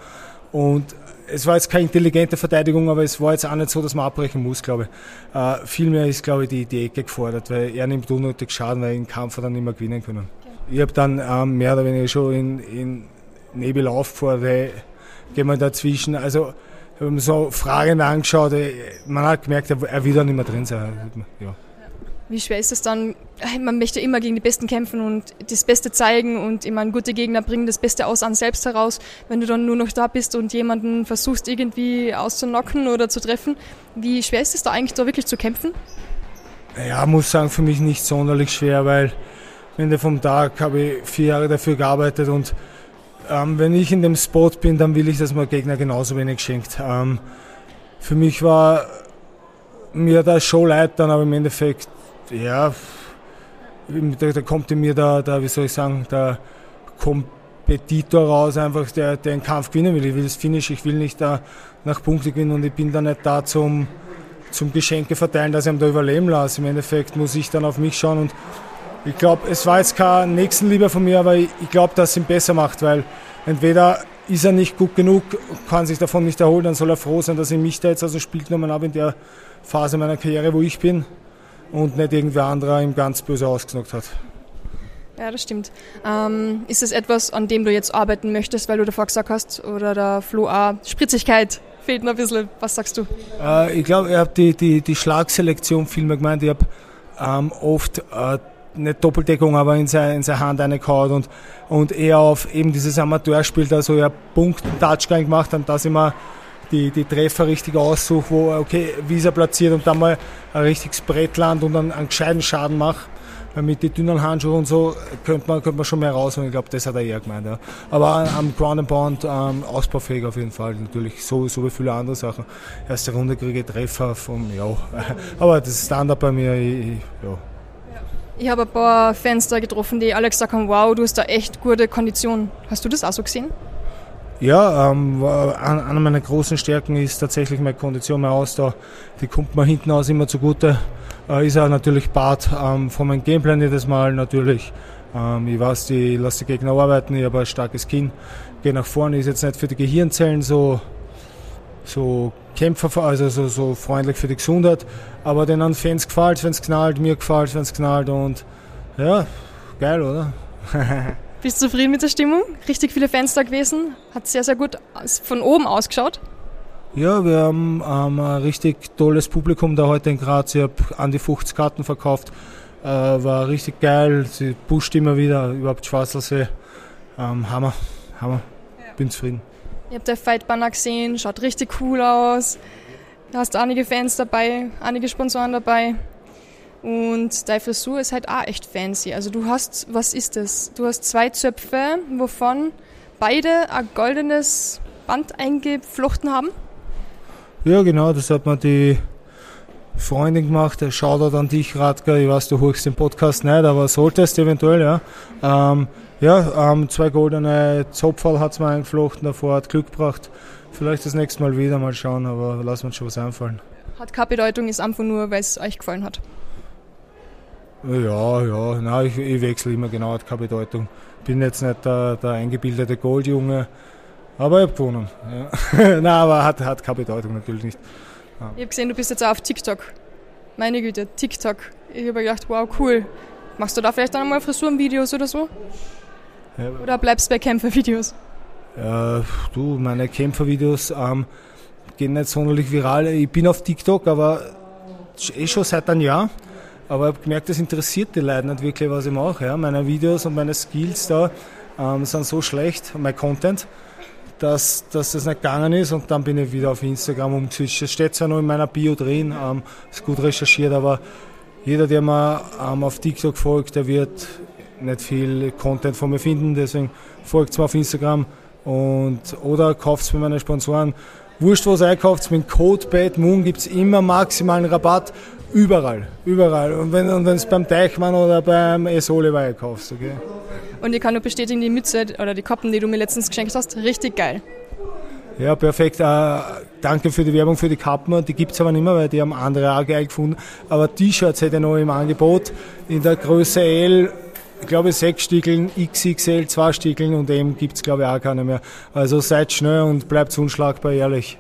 Und es war jetzt keine intelligente Verteidigung, aber es war jetzt auch nicht so, dass man abbrechen muss, glaube ich. Äh, vielmehr ist, glaube ich, die, die Ecke gefordert, weil er nimmt unnötig Schaden, weil im Kampf dann nicht mehr gewinnen können. Okay. Ich habe dann ähm, mehr oder weniger schon in, in Nebel aufgefahren, weil gehen wir dazwischen. Also ich habe mir so Fragen angeschaut, man hat gemerkt, er will da nicht mehr drin sein. Ja. Wie schwer ist das dann? Man möchte immer gegen die Besten kämpfen und das Beste zeigen und immer gute Gegner bringen das Beste aus an selbst heraus. Wenn du dann nur noch da bist und jemanden versuchst irgendwie auszunocken oder zu treffen, wie schwer ist es da eigentlich, da wirklich zu kämpfen? Ja, muss sagen, für mich nicht sonderlich schwer, weil am Ende vom Tag habe ich vier Jahre dafür gearbeitet und ähm, wenn ich in dem Spot bin, dann will ich, dass mir Gegner genauso wenig schenkt. Ähm, für mich war mir das schon leid, dann aber im Endeffekt ja, da, da kommt in mir der, der, wie soll ich sagen, der Kompetitor raus, einfach der, der den Kampf gewinnen will. Ich will das Finish, ich will nicht da nach Punkte gewinnen und ich bin da nicht da zum, zum Geschenke verteilen, dass ich ihn da überleben lasse. Im Endeffekt muss ich dann auf mich schauen und ich glaube, es war jetzt kein Nächstenlieber von mir, aber ich, ich glaube, dass es ihn besser macht, weil entweder ist er nicht gut genug, kann sich davon nicht erholen, dann soll er froh sein, dass ich mich da jetzt aus dem Spiel genommen habe in der Phase meiner Karriere, wo ich bin. Und nicht irgendwer anderer ihm ganz böse ausgenockt hat. Ja, das stimmt. Ähm, ist es etwas, an dem du jetzt arbeiten möchtest, weil du davor gesagt hast? Oder der Flo A. Spritzigkeit fehlt noch ein bisschen. Was sagst du? Äh, ich glaube, ich habe die, die, die Schlagselektion viel mehr gemeint. Ich habe ähm, oft äh, nicht Doppeldeckung, aber in seine, in seine Hand reingehauen und, und eher auf eben dieses Amateurspiel da so eher Punkt-Touchgang gemacht, an das ich mir Die, die Treffer richtig aussuche, wo okay, wie ist er platziert und dann mal ein richtiges Brett landet und dann einen gescheiten Schaden macht. Weil mit den dünnen Handschuhen und so könnte man, könnte man schon mehr rausholen. Ich glaube, das hat er eher gemeint. Ja. Aber am Ground and Pound ähm, ausbaufähig auf jeden Fall. Natürlich so, so wie viele andere Sachen. Erste Runde kriege ich Treffer vom, ja. Aber das ist Standard bei mir, ich, ich, ja. Ich habe ein paar Fans da getroffen, die alle gesagt haben, wow, du hast da echt gute Kondition. Hast du das auch so gesehen? Ja, ähm, eine meiner großen Stärken ist tatsächlich meine Kondition, meine Ausdauer. Die kommt mir hinten aus immer zugute. Äh, ist auch natürlich Part ähm, von meinem Gameplan jedes Mal natürlich. Ähm, ich weiß, ich lasse die Gegner arbeiten, ich habe ein starkes Kinn, gehe nach vorne, ist jetzt nicht für die Gehirnzellen so, so Kämpfer, also so, so freundlich für die Gesundheit. Aber den Fans gefällt, wenn es knallt, mir gefällt, wenn es knallt und ja, geil, oder? Bist du zufrieden mit der Stimmung? Richtig viele Fans da gewesen. Hat sehr, sehr gut von oben ausgeschaut. Ja, wir haben ähm, ein richtig tolles Publikum da heute in Graz. Ich habe an die fünfzig Karten verkauft. Äh, war richtig geil. Sie pusht immer wieder. Überhaupt Schwarzlsee. Ähm, Hammer, Hammer. Ja. Bin zufrieden. Ihr habt der Fight-Banner gesehen. Schaut richtig cool aus. Du hast einige Fans dabei, einige Sponsoren dabei. Und deine Frisur ist halt auch echt fancy. Also du hast, was ist das? Du hast zwei Zöpfe, wovon beide ein goldenes Band eingeflochten haben? Ja, genau, das hat mir die Freundin gemacht. Shoutout an dich, Radka. Ich weiß, du hörst den Podcast nicht, aber solltest eventuell, ja. Ähm, ja, ähm, zwei goldene Zopferl hat es mir eingeflochten, davor hat Glück gebracht. Vielleicht das nächste Mal wieder, mal schauen, aber lassen wir uns schon was einfallen. Hat keine Bedeutung, ist einfach nur, weil es euch gefallen hat. Ja, ja, nein, ich, ich wechsle immer genau, hat keine Bedeutung. Bin jetzt nicht der, der eingebildete Goldjunge, aber ich habe gewonnen. Ja. Nein, aber hat, hat keine Bedeutung, natürlich nicht. Ja. Ich habe gesehen, du bist jetzt auch auf TikTok. Meine Güte, TikTok. Ich habe gedacht, wow, cool. Machst du da vielleicht dann mal Frisurenvideos oder so? Ja. Oder bleibst du bei Kämpfervideos? Ja, du, meine Kämpfervideos ähm, gehen nicht sonderlich viral. Ich bin auf TikTok, aber eh schon seit einem Jahr. Aber ich habe gemerkt, das interessiert die Leute nicht wirklich, was ich mache. Ja. Meine Videos und meine Skills da ähm, sind so schlecht, mein Content, dass, dass das nicht gegangen ist. Und dann bin ich wieder auf Instagram umgeswitcht. Das steht zwar noch in meiner Bio drin, ähm, ist gut recherchiert, aber jeder, der mir ähm, auf TikTok folgt, der wird nicht viel Content von mir finden. Deswegen folgt es mir auf Instagram und, oder kauft es mir meine Sponsoren. Wurscht, was ihr einkauft, mit dem Code BADMOON gibt es immer maximalen Rabatt. Überall, überall. Und wenn und es beim Teichmann oder beim S. Oliver kaufst, okay? Und ich kann nur bestätigen, die Mütze oder die Kappen, die du mir letztens geschenkt hast, richtig geil. Ja, perfekt. Uh, danke für die Werbung, für die Kappen. Die gibt es aber nicht mehr, weil die haben andere auch geil gefunden. Aber T-Shirts hätte ich noch im Angebot. In der Größe L, ich glaube sechs Stiekeln, X X L, zwei Stiekeln und eben gibt es, glaube ich, auch keine mehr. Also seid schnell und bleibt unschlagbar, ehrlich.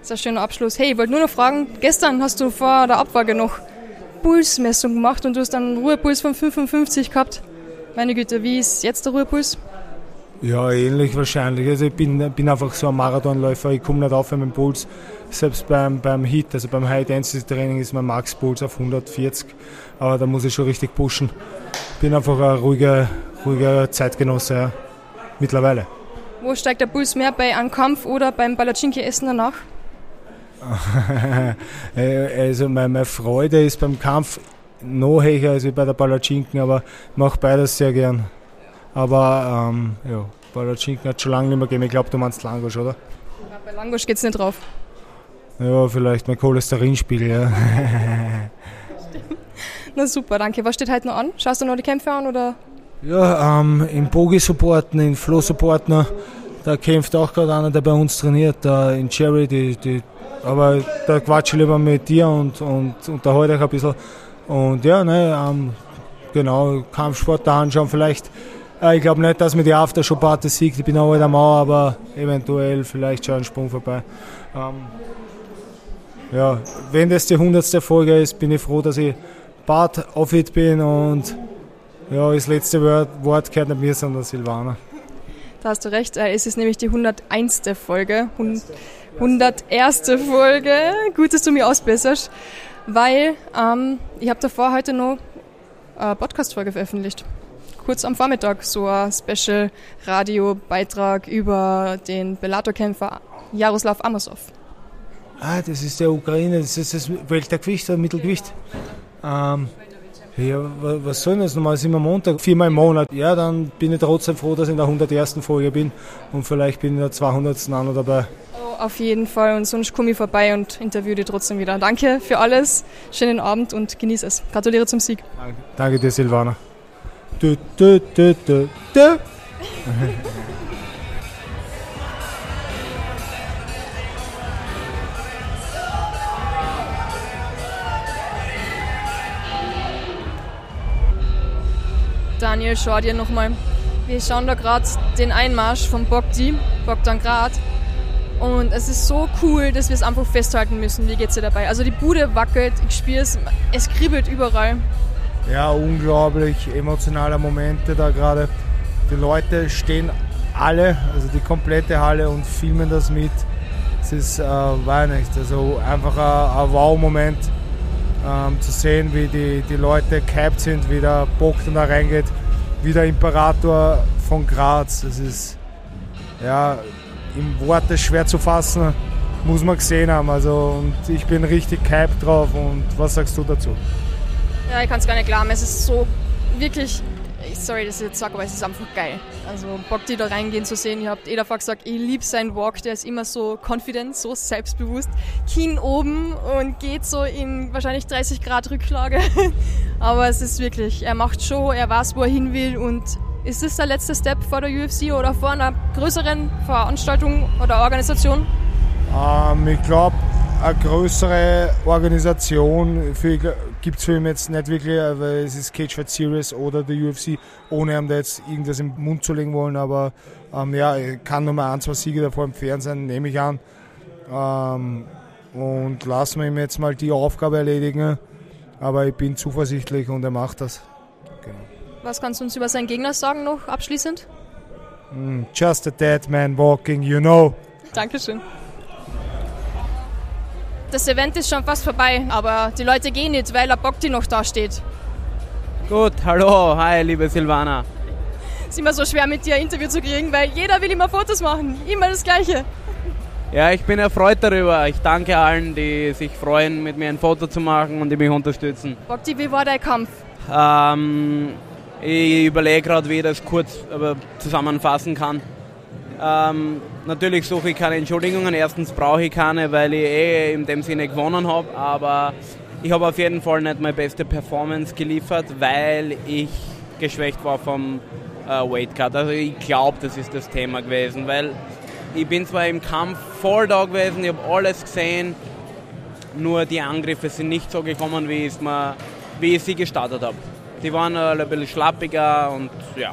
Das ist ein schöner Abschluss. Hey, ich wollte nur noch fragen, gestern hast du vor der Abwaage noch Pulsmessung gemacht und du hast einen Ruhepuls von fünfundfünfzig gehabt. Meine Güte, wie ist jetzt der Ruhepuls? Ja, ähnlich wahrscheinlich. Also ich bin, bin einfach so ein Marathonläufer, ich komme nicht auf mit dem Puls. Selbst beim, beim H I I T, also beim High-Density-Training ist mein Max-Puls auf hundertvierzig, aber da muss ich schon richtig pushen. Bin einfach ein ruhiger, ruhiger Zeitgenosse ja, mittlerweile. Wo steigt der Puls mehr, bei einem Kampf oder beim Palatschinki-Essen danach? Also meine Freude ist beim Kampf noch höher als bei der Palatschinken, aber ich mache beides sehr gern. Aber ähm, ja, Palatschinken hat es schon lange nicht mehr gegeben. Ich glaube, du meinst Langosch, oder? Ja, bei Langosch geht es nicht drauf. Ja, vielleicht mein Cholesterinspiegel, ja. Stimmt. Na super, danke. Was steht heute noch an? Schaust du noch die Kämpfe an, oder? Ja, ähm, im Bogi-Supporten, im Flow-Supporten. Da kämpft auch gerade einer, der bei uns trainiert, äh, in Cherry. Die, die, aber da quatsche ich lieber mit dir und, und unterhalte euch ein bisschen. Und ja, ne, ähm, genau, Kampfsport da anschauen vielleicht. Äh, ich glaube nicht, dass mir die Aftershow-Party siegt. Ich bin auch wieder Mauer, aber eventuell vielleicht schon ein Sprung vorbei. Ähm, ja, wenn das die hundertste Folge ist, bin ich froh, dass ich Bart auf it bin. Und ja, das letzte Wort, Wort gehört nicht mir, sondern Silvana. Da hast du recht, es ist nämlich die hunderteins Folge, hunderteins Folge, gut, dass du mich ausbesserst, weil ähm, ich habe davor heute noch eine Podcast-Folge veröffentlicht, kurz am Vormittag, so ein Special-Radio-Beitrag über den Bellator-Kämpfer Jaroslav Amosov. Ah, das ist der Ukraine, das ist das Weltergewicht oder Mittelgewicht? Genau. Ähm. Ja, was soll denn das nochmal? Es ist immer Montag, viermal im Monat. Ja, dann bin ich trotzdem froh, dass ich in der hunderteins Folge bin und vielleicht bin ich in der zweihundertsten auch noch dabei. Oh, auf jeden Fall und sonst komme ich vorbei und interview dich trotzdem wieder. Danke für alles, schönen Abend und genieß es. Gratuliere zum Sieg. Danke, Danke dir, Silvana. Du, du, du, du, du. Daniel Short hier nochmal. Wir schauen da gerade den Einmarsch von Bogdi, Bogdan Grad. Und es ist so cool, dass wir es einfach festhalten müssen. Wie geht's dir dabei? Also die Bude wackelt, ich spüre es, es kribbelt überall. Ja, unglaublich emotionale Momente da gerade. Die Leute stehen alle, also die komplette Halle und filmen das mit. Es ist, äh, weiß nicht, also einfach ein, ein Wow-Moment. Ähm, zu sehen, wie die, die Leute gehypt sind, wie der Bogdan da reingeht, wie der Imperator von Graz. Das ist, ja, im Worte schwer zu fassen, muss man gesehen haben. Also, und ich bin richtig gehypt drauf. Und was sagst du dazu? Ja, ich kann es gar nicht glauben. Es ist so wirklich, sorry, dass ich jetzt sage, aber es ist einfach geil. Also, Bogdi da reingehen zu sehen, ihr habt eh davor gesagt, ich liebe seinen Walk, der ist immer so confident, so selbstbewusst. Kinn oben und geht so in wahrscheinlich dreißig Grad Rücklage. Aber es ist wirklich, er macht Show, er weiß, wo er hin will. Und ist das der letzte Step vor der U F C oder vor einer größeren Veranstaltung oder Organisation? Ähm, ich glaube, eine größere Organisation gibt es für ihn jetzt nicht wirklich, weil es ist Cage Warriors oder die U F C, ohne ihm da jetzt irgendwas im Mund zu legen wollen, aber ähm, ja, ich kann nur mal ein, zwei Siege davor im Fernsehen, nehme ich an, ähm, und lassen wir ihm jetzt mal die Aufgabe erledigen, aber ich bin zuversichtlich und er macht das. Genau. Was kannst du uns über seinen Gegner sagen noch abschließend? Mm, just a dead man walking, you know. Dankeschön. Das Event ist schon fast vorbei, aber die Leute gehen nicht, weil der Bogdi noch da steht. Gut, hallo, hi, liebe Silvana. Es ist immer so schwer, mit dir ein Interview zu kriegen, weil jeder will immer Fotos machen, immer das Gleiche. Ja, ich bin erfreut darüber. Ich danke allen, die sich freuen, mit mir ein Foto zu machen und die mich unterstützen. Bogdi, wie war dein Kampf? Ähm, ich überlege gerade, wie ich das kurz äh, zusammenfassen kann. Ähm, natürlich suche ich keine Entschuldigungen, erstens brauche ich keine, weil ich eh in dem Sinne gewonnen habe, aber Ich habe auf jeden Fall nicht meine beste Performance geliefert, weil ich geschwächt war vom äh, Weightcut. Also ich glaube, das ist das Thema gewesen, weil ich bin zwar im Kampf voll da gewesen, ich habe alles gesehen, nur die Angriffe sind nicht so gekommen, wie ich, mir, wie ich sie gestartet habe. Die waren äh, ein bisschen schlappiger und ja,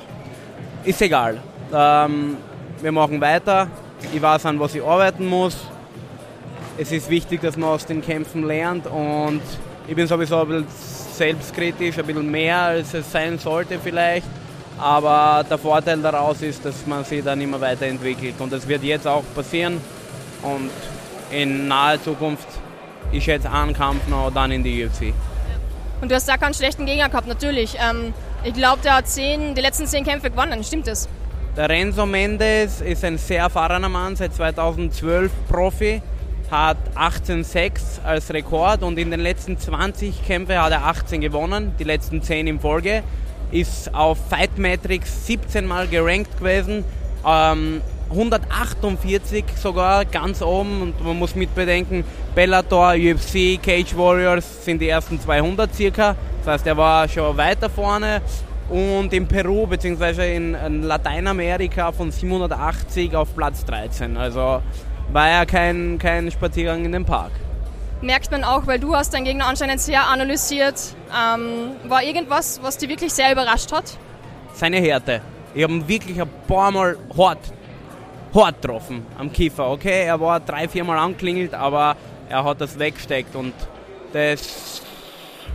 ist egal. Ähm, wir machen weiter, ich weiß an, was ich arbeiten muss. Es ist wichtig, dass man aus den Kämpfen lernt und ich bin sowieso ein bisschen selbstkritisch, ein bisschen mehr als es sein sollte vielleicht, aber der Vorteil daraus ist, dass man sich dann immer weiterentwickelt und das wird jetzt auch passieren und in naher Zukunft ist jetzt ein Kampf noch dann in die U F C. Und du hast da keinen schlechten Gegner gehabt, natürlich. Ähm, ich glaube, der hat zehn, die letzten zehn Kämpfe gewonnen, stimmt das? Der Renzo Mendes ist ein sehr erfahrener Mann, seit zweitausendzwölf Profi. Hat achtzehn sechs als Rekord und in den letzten zwanzig Kämpfen hat er achtzehn gewonnen, die letzten zehn in Folge. Ist auf Fight Matrix siebzehn Mal gerankt gewesen, ähm, hundertachtundvierzig sogar ganz oben und man muss mitbedenken, Bellator, U F C, Cage Warriors sind die ersten zweihundert circa, das heißt er war schon weiter vorne und in Peru bzw. in, in Lateinamerika von siebenhundertachtzig auf Platz dreizehn, also war ja kein, kein Spaziergang in den Park. Merkt man auch, weil du hast deinen Gegner anscheinend sehr analysiert. Ähm, war irgendwas, was dich wirklich sehr überrascht hat? Seine Härte. Ich habe ihn wirklich ein paar Mal hart, hart getroffen am Kiefer. Okay, er war drei, vier Mal angeklingelt, aber er hat das weggesteckt und das,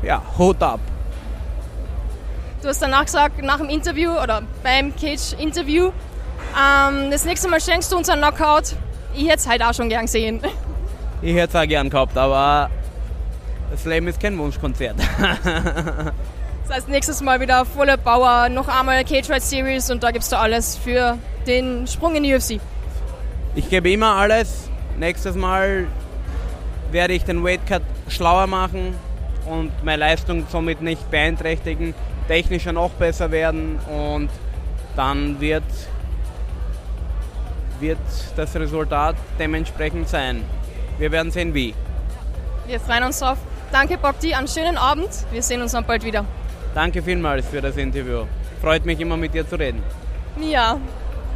ja, Hut ab. Du hast danach gesagt, nach dem Interview oder beim Cage-Interview, ähm, das nächste Mal schenkst du uns einen Knockout. Ich hätte es halt auch schon gern gesehen. Ich hätte es auch gern gehabt, aber das Leben ist kein Wunschkonzert. Das heißt, nächstes Mal wieder volle Power, noch einmal Cage Fight Series und da gibst du alles für den Sprung in die U F C. Ich gebe immer alles. Nächstes Mal werde ich den Weightcut schlauer machen und meine Leistung somit nicht beeinträchtigen, technischer noch besser werden und dann wird... wird das Resultat dementsprechend sein. Wir werden sehen, wie. Wir freuen uns drauf. Danke, Bogdi, einen schönen Abend. Wir sehen uns dann bald wieder. Danke vielmals für das Interview. Freut mich immer, mit dir zu reden. Ja,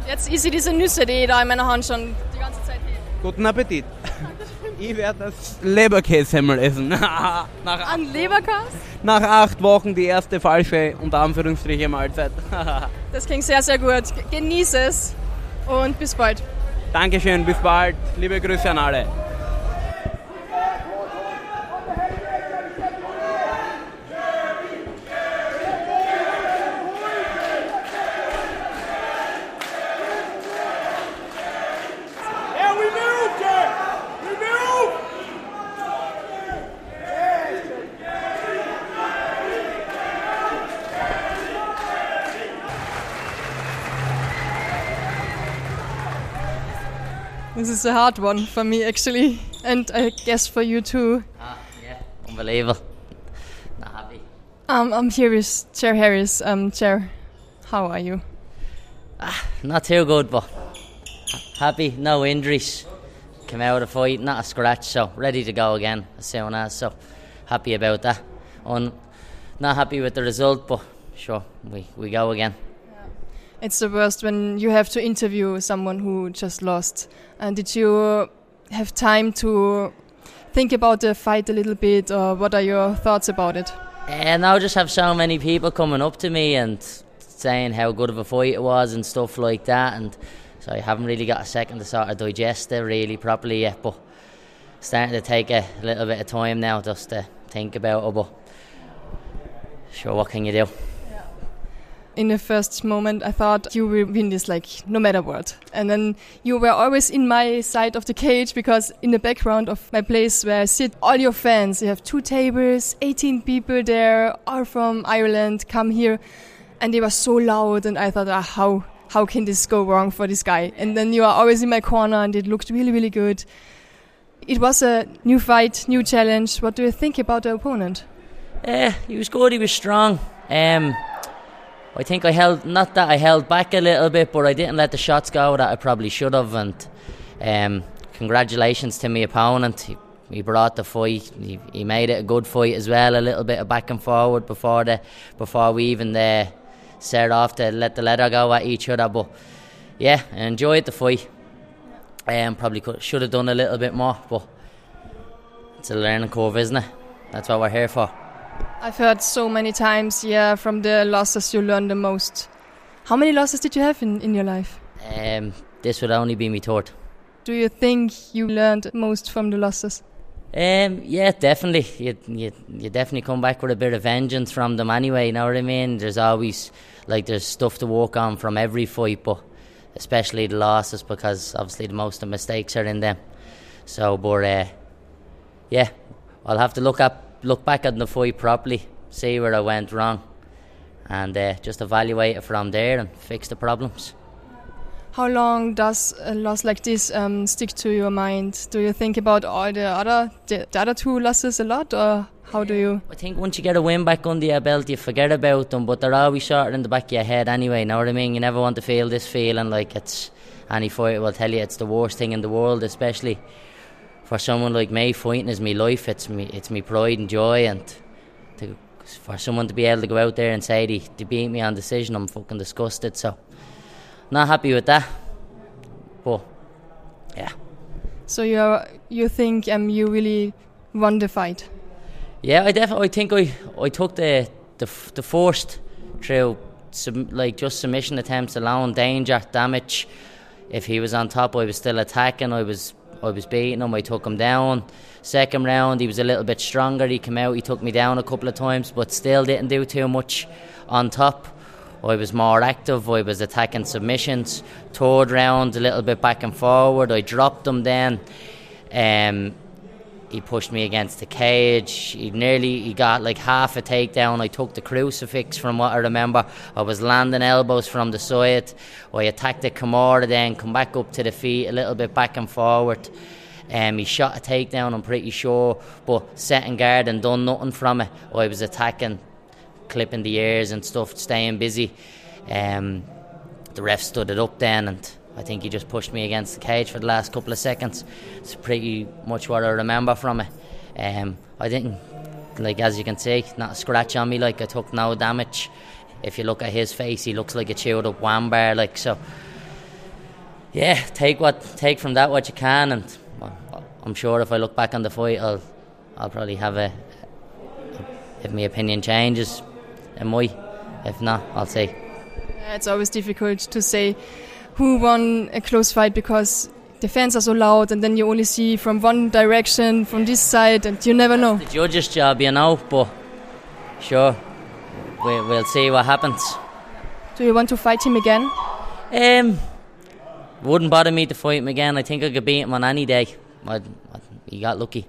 jetzt isse diese Nüsse, die ich da in meiner Hand schon die ganze Zeit hebe. Guten Appetit. Ich werde das Leberkäse-Hemmel essen. Nach An Leberkäse? Nach acht Wochen die erste falsche, unter Anführungsstriche, Mahlzeit. Das klingt sehr, sehr gut. Genieße es. Und bis bald. Dankeschön, bis bald. Liebe Grüße an alle. This is a hard one for me, actually, and I guess for you too. Ah, yeah, unbelievable. Not happy. Um, I'm here with Jay Harris. Um, Jay, how are you? Ah, not too good, but happy. No injuries. Came out of the fight, not a scratch, so ready to go again as soon as. So happy about that. And not happy with the result, but sure, we we go again. It's the worst when you have to interview someone who just lost. And did you have time to think about the fight a little bit, or what are your thoughts about it? And I just have so many people coming up to me and saying how good of a fight it was and stuff like that. And so I haven't really got a second to sort of digest it really properly yet. But starting to take a little bit of time now just to think about it. But sure, what can you do? In the first moment, I thought you will win this, like, no matter what. And then you were always in my side of the cage because in the background of my place where I sit, all your fans, you have two tables, eighteen people there, all from Ireland, come here. And they were so loud and I thought, ah, how, how can this go wrong for this guy? And then you are always in my corner and it looked really, really good. It was a new fight, new challenge. What do you think about the opponent? Uh, he was good, he was strong. Um... I think I held, not that I held back a little bit, but I didn't let the shots go that I probably should have. And um, congratulations to my opponent. He he brought the fight. He, he made it a good fight as well. A little bit of back and forward before the before we even uh, set off to let the leather go at each other. But yeah, I enjoyed the fight. Um, probably could, should have done a little bit more, but it's a learning curve, isn't it? That's what we're here for. I've heard so many times, yeah, from the losses you learn the most. How many losses did you have in, in your life? Um, this would only be my third. Do you think you learned most from the losses? Um, yeah, definitely. You, you you definitely come back with a bit of vengeance from them anyway, you know what I mean? There's always, like, there's stuff to work on from every fight, but especially the losses, because obviously the most of the mistakes are in them. So, but, uh, yeah, I'll have to look up, look back at the fight properly, see where I went wrong, and uh, just evaluate it from there and fix the problems. How long does a loss like this um, stick to your mind? Do you think about all the other the, the other two losses a lot, or how do you? I think once you get a win back under your belt, you forget about them, but they're always sort of in the back of your head anyway, you know what I mean? You never want to feel this feeling, like it's, any fight will tell you it's the worst thing in the world, especially for someone like me. Fighting is my life, it's me, it's my pride and joy, and to, for someone to be able to go out there and say they, they beat me on decision, I'm fucking disgusted, so... Not happy with that, but yeah. So you are, you think um you really won the fight? Yeah, I definitely. I think I, I took the the the first through sub, like just submission attempts alone, danger, damage. If he was on top, I was still attacking. I was I was beating him. I took him down. Second round, he was a little bit stronger. He came out. He took me down a couple of times, but still didn't do too much on top. I was more active, I was attacking submissions, third round, a little bit back and forward, I dropped him then, um, he pushed me against the cage, he nearly, he got like half a takedown, I took the crucifix from what I remember, I was landing elbows from the side, I attacked the Kimura then, come back up to the feet, a little bit back and forward, um, he shot a takedown, I'm pretty sure, but setting guard and done nothing from it, I was attacking, clipping the ears and stuff, staying busy. Um, the ref stood it up then, and I think he just pushed me against the cage for the last couple of seconds. It's pretty much what I remember from it. Um, I didn't, like as you can see, not a scratch on me, like I took no damage. If you look at his face, he looks like a chewed up wambar, like so. Yeah, take what take from that what you can, and I'm sure if I look back on the fight, I'll I'll probably have a, if my opinion changes. Am I? If not, I'll see. It's always difficult to say who won a close fight because the fans are so loud, and then you only see from one direction, from this side, and you never know. It's the judge's job, you know, but sure, we'll, we'll see what happens. Do you want to fight him again? Um, wouldn't bother me to fight him again. I think I could beat him on any day. I, I, he got lucky,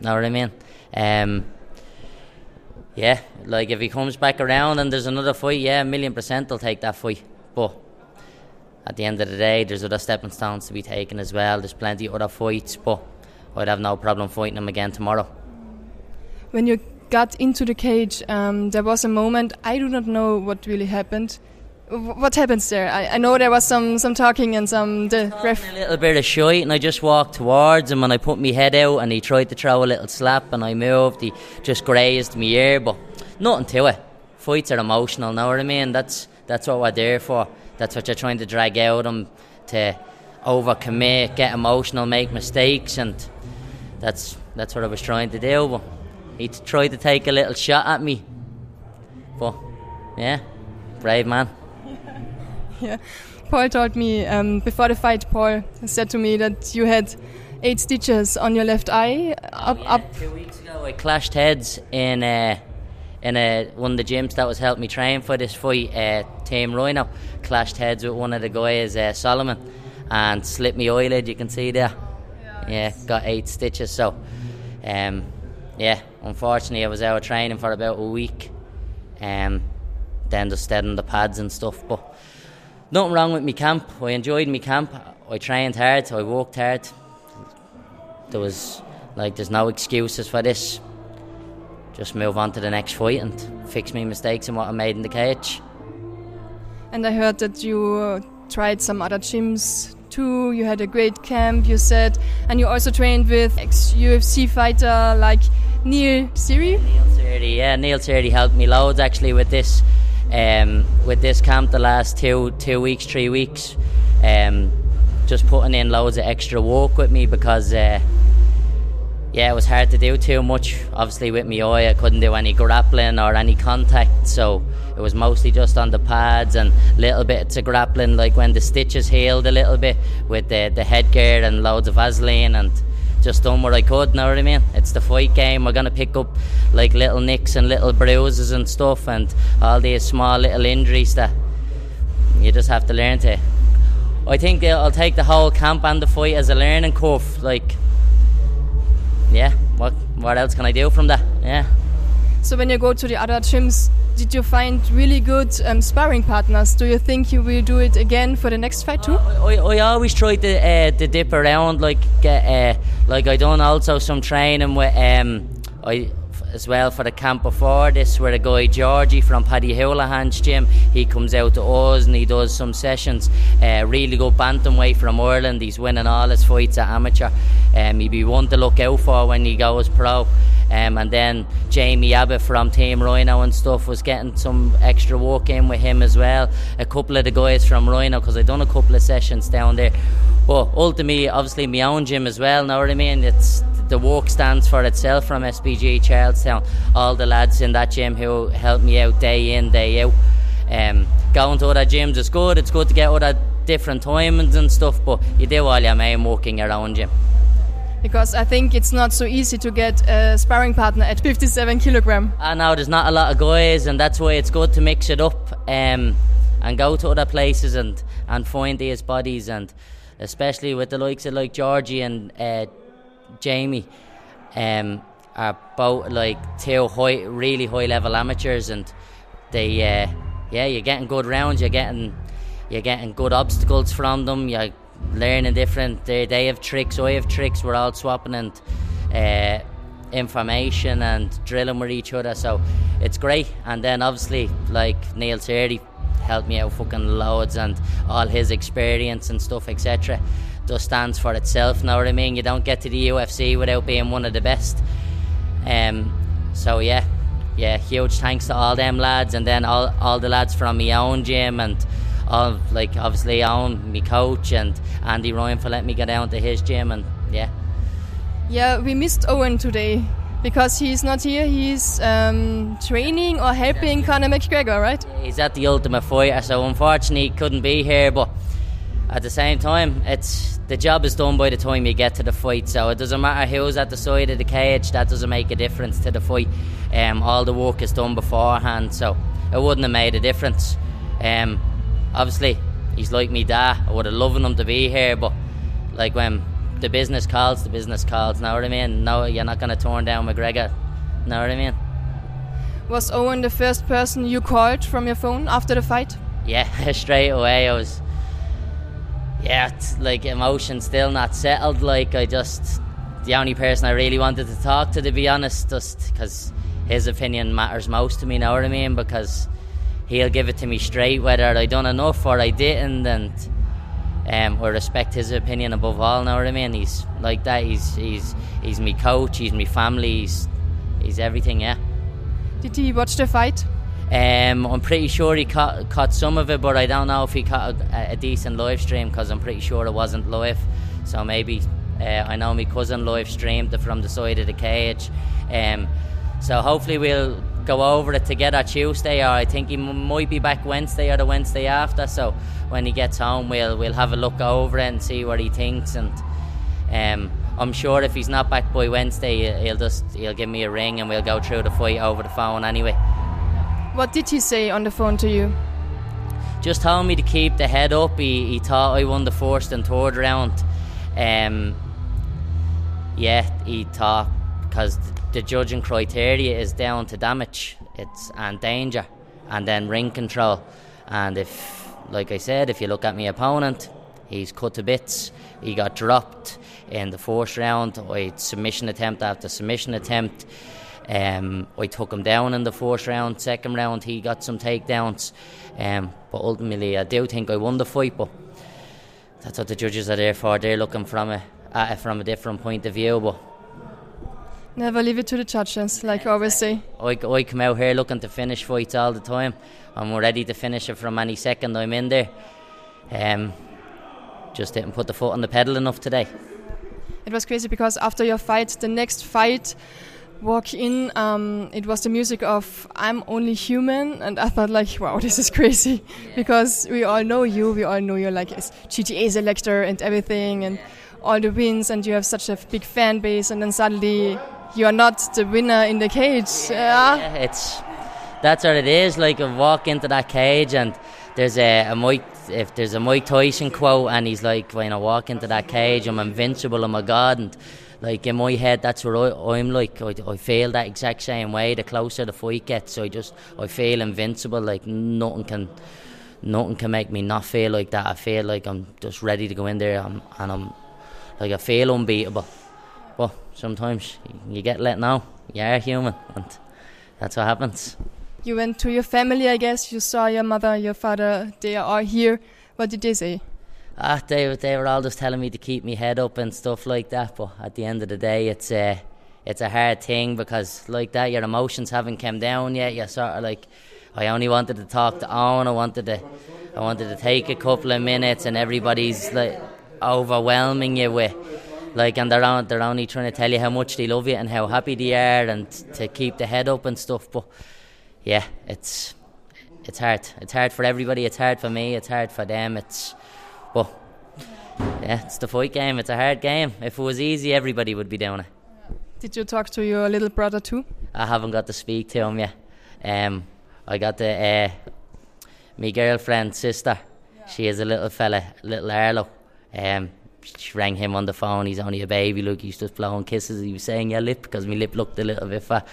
know what I mean? Um... Yeah, like if he comes back around and there's another fight, yeah, a million percent they'll take that fight. But at the end of the day, there's other stepping stones to be taken as well. There's plenty of other fights, but I'd have no problem fighting him again tomorrow. When you got into the cage, um, there was a moment, I do not know what really happened. What happens there? I, I know there was some, some talking and some... The ref- a little bit of shite, and I just walked towards him and I put my head out and he tried to throw a little slap and I moved. He just grazed my ear, but nothing to it. Fights are emotional, know what I mean? That's that's what we're there for. That's what you're trying to drag out him, to overcommit, get emotional, make mistakes, and that's that's what I was trying to do. But he tried to take a little shot at me. But, yeah, brave man. Yeah, Paul told me um, before the fight. Paul said to me that you had eight stitches on your left eye. Up, oh, yeah. up. Two weeks ago, I clashed heads in a, in a, one of the gyms that was helping me train for this fight. Uh, Team Rhino clashed heads with one of the guys, uh, Solomon, and slit my eyelid. You can see there. Yeah, yeah, got eight stitches. So, um, yeah, unfortunately, I was out of training for about a week, um, then just stayed on the pads and stuff, but. Nothing wrong with me camp. I enjoyed me camp. I trained hard. I worked hard. There was like there's no excuses for this. Just move on to the next fight and fix me mistakes and what I made in the cage. And I heard that you tried some other gyms too. You had a great camp, you said, and you also trained with ex-U F C fighter like Neil Seery. Neil Seery, yeah, Neil Seery helped me loads actually with this, um, with this camp the last two two weeks, three weeks, um, just putting in loads of extra work with me because. Uh, Yeah, it was hard to do too much. Obviously, with my eye, I couldn't do any grappling or any contact, so it was mostly just on the pads and little bit to grappling, like when the stitches healed a little bit with the, the headgear and loads of Vaseline and just done what I could, know what I mean? It's the fight game. We're going to pick up like little nicks and little bruises and stuff and all these small little injuries that you just have to learn to. I think I'll take the whole camp and the fight as a learning curve, like... Yeah, what what else can I do from that? Yeah. So when you go to the other gyms, did you find really good um, sparring partners? Do you think you will do it again for the next fight too? I, I, I always try to uh, to dip around, like get uh, like I done also some training with um I as well for the camp before this with a guy Georgie from Paddy Houlihan's gym. He comes out to us and he does some sessions. Uh, really good bantamweight from Ireland. He's winning all his fights at amateur. Um, he'd be one to look out for when he goes pro. Um, and then Jamie Abbott from Team Rhino and stuff was getting some extra work in with him as well. A couple of the guys from Rhino, because I've done a couple of sessions down there. But ultimately, obviously, my own gym as well, know what I mean? It's the work stands for itself from S B G Charlestown. All the lads in that gym who help me out day in, day out. Um, going to other gyms is good. It's good to get other different timings and stuff, but you do all your main work in your own gym. Because I think it's not so easy to get a sparring partner at fifty-seven kilogram. I know, there's not a lot of guys, and that's why it's good to mix it up um, and go to other places and, and find these bodies. And especially with the likes of like Georgie and uh, Jamie um, are both like two high, really high-level amateurs, and they, uh, yeah, you're getting good rounds, you're getting you're getting good obstacles from them. You're learning different. They, they have tricks, I have tricks. We're all swapping and uh, information and drilling with each other. So it's great. And then obviously, like Neil Seery helped me out fucking loads, and all his experience and stuff, et cetera. Just stands for itself. Know what I mean? You don't get to the U F C without being one of the best. Um. So yeah, yeah. Huge thanks to all them lads, and then all all the lads from my own gym and. All, like obviously Owen, my coach, and Andy Ryan for letting me go down to his gym, and yeah. Yeah, we missed Owen today because he's not here. He's um, training or helping Conor McGregor, right? He's at the Ultimate Fighter, so unfortunately he couldn't be here. But at the same time, it's the job is done by the time you get to the fight, so it doesn't matter who's at the side of the cage. That doesn't make a difference to the fight. Um, all the work is done beforehand, so it wouldn't have made a difference. Um. Obviously, he's like me dad. I would have loved him to be here, but like when the business calls, the business calls. Know what I mean? No, you're not going to turn down McGregor. Know what I mean? Was Owen the first person you called from your phone after the fight? Yeah, straight away. I was, yeah, it's like emotion still not settled. Like I just, the only person I really wanted to talk to, to be honest, just because his opinion matters most to me. Know what I mean? Because. He'll give it to me straight, whether I done enough or I didn't, and um, I respect his opinion above all. Know what I mean? He's like that. He's he's he's my coach. He's my family. He's he's everything. Yeah. Did he watch the fight? Um, I'm pretty sure he caught, caught some of it, but I don't know if he caught a, a decent live stream because I'm pretty sure it wasn't live. So maybe uh, I know my cousin live streamed from the side of the cage. Um, so hopefully we'll. Go over it together Tuesday, or I think he m- might be back Wednesday or the Wednesday after. So when he gets home, we'll we'll have a look over it and see what he thinks. And um, I'm sure if he's not back by Wednesday, he'll just he'll give me a ring and we'll go through the fight over the phone anyway. What did he say on the phone to you? Just told me to keep the head up. He he thought I won the first and third round. Um, yeah, he thought because. The judging criteria is down to damage, it's and danger, and then ring control. And if, like I said, if you look at my opponent, he's cut to bits. He got dropped in the first round. I submission attempt after submission attempt. Um, I took him down in the first round. Second round, he got some takedowns. Um, but ultimately, I do think I won the fight. But that's what the judges are there for. They're looking from a, at it from a different point of view, but never leave it to the judges, like I always say. I, I come out here looking to finish fights all the time. I'm ready to finish it from any second I'm in there. Um, just didn't put the foot on the pedal enough today. It was crazy because after your fight, the next fight, walk in, um, it was the music of I'm Only Human, and I thought like, wow, this is crazy. Yeah. Because we all know you, we all know you're like a G T A selector and everything, and yeah. all the wins, and you have such a big fan base, and then suddenly you are not the winner in the cage. Yeah, yeah. It's that's what it is. Like, I walk into that cage, and there's a, a Mike. If there's a Mike Tyson quote, and he's like, "When I walk into that cage, I'm invincible. I'm a god." And like in my head, that's what I, I'm like. I, I feel that exact same way. The closer the fight gets, I just I feel invincible. Like nothing can, nothing can make me not feel like that. I feel like I'm just ready to go in there, and, and I'm like I feel unbeatable. Well, sometimes you get let know. You are human, and that's what happens. You went to your family, I guess. You saw your mother, your father. They are all here. What did they say? Ah, they they were all just telling me to keep my head up and stuff like that. But at the end of the day, it's a it's a hard thing because like that, your emotions haven't come down yet. You're sort of like, I only wanted to talk to Owen. I wanted to I wanted to take a couple of minutes, and everybody's like overwhelming you with. Like, and they're, on, they're only trying to tell you how much they love you and how happy they are and to keep the head up and stuff. But yeah, it's it's hard. It's hard for everybody. It's hard for me. It's hard for them. It's, well, yeah, it's the fight game. It's a hard game. If it was easy, everybody would be doing it. Did you talk to your little brother too? I haven't got to speak to him yet. Um, I got the, uh, my girlfriend's sister. Yeah. She is a little fella, little Arlo. Um, She rang him on the phone. He's only a baby. Look, he's just blowing kisses. He was saying your lip because my lip looked a little bit fat,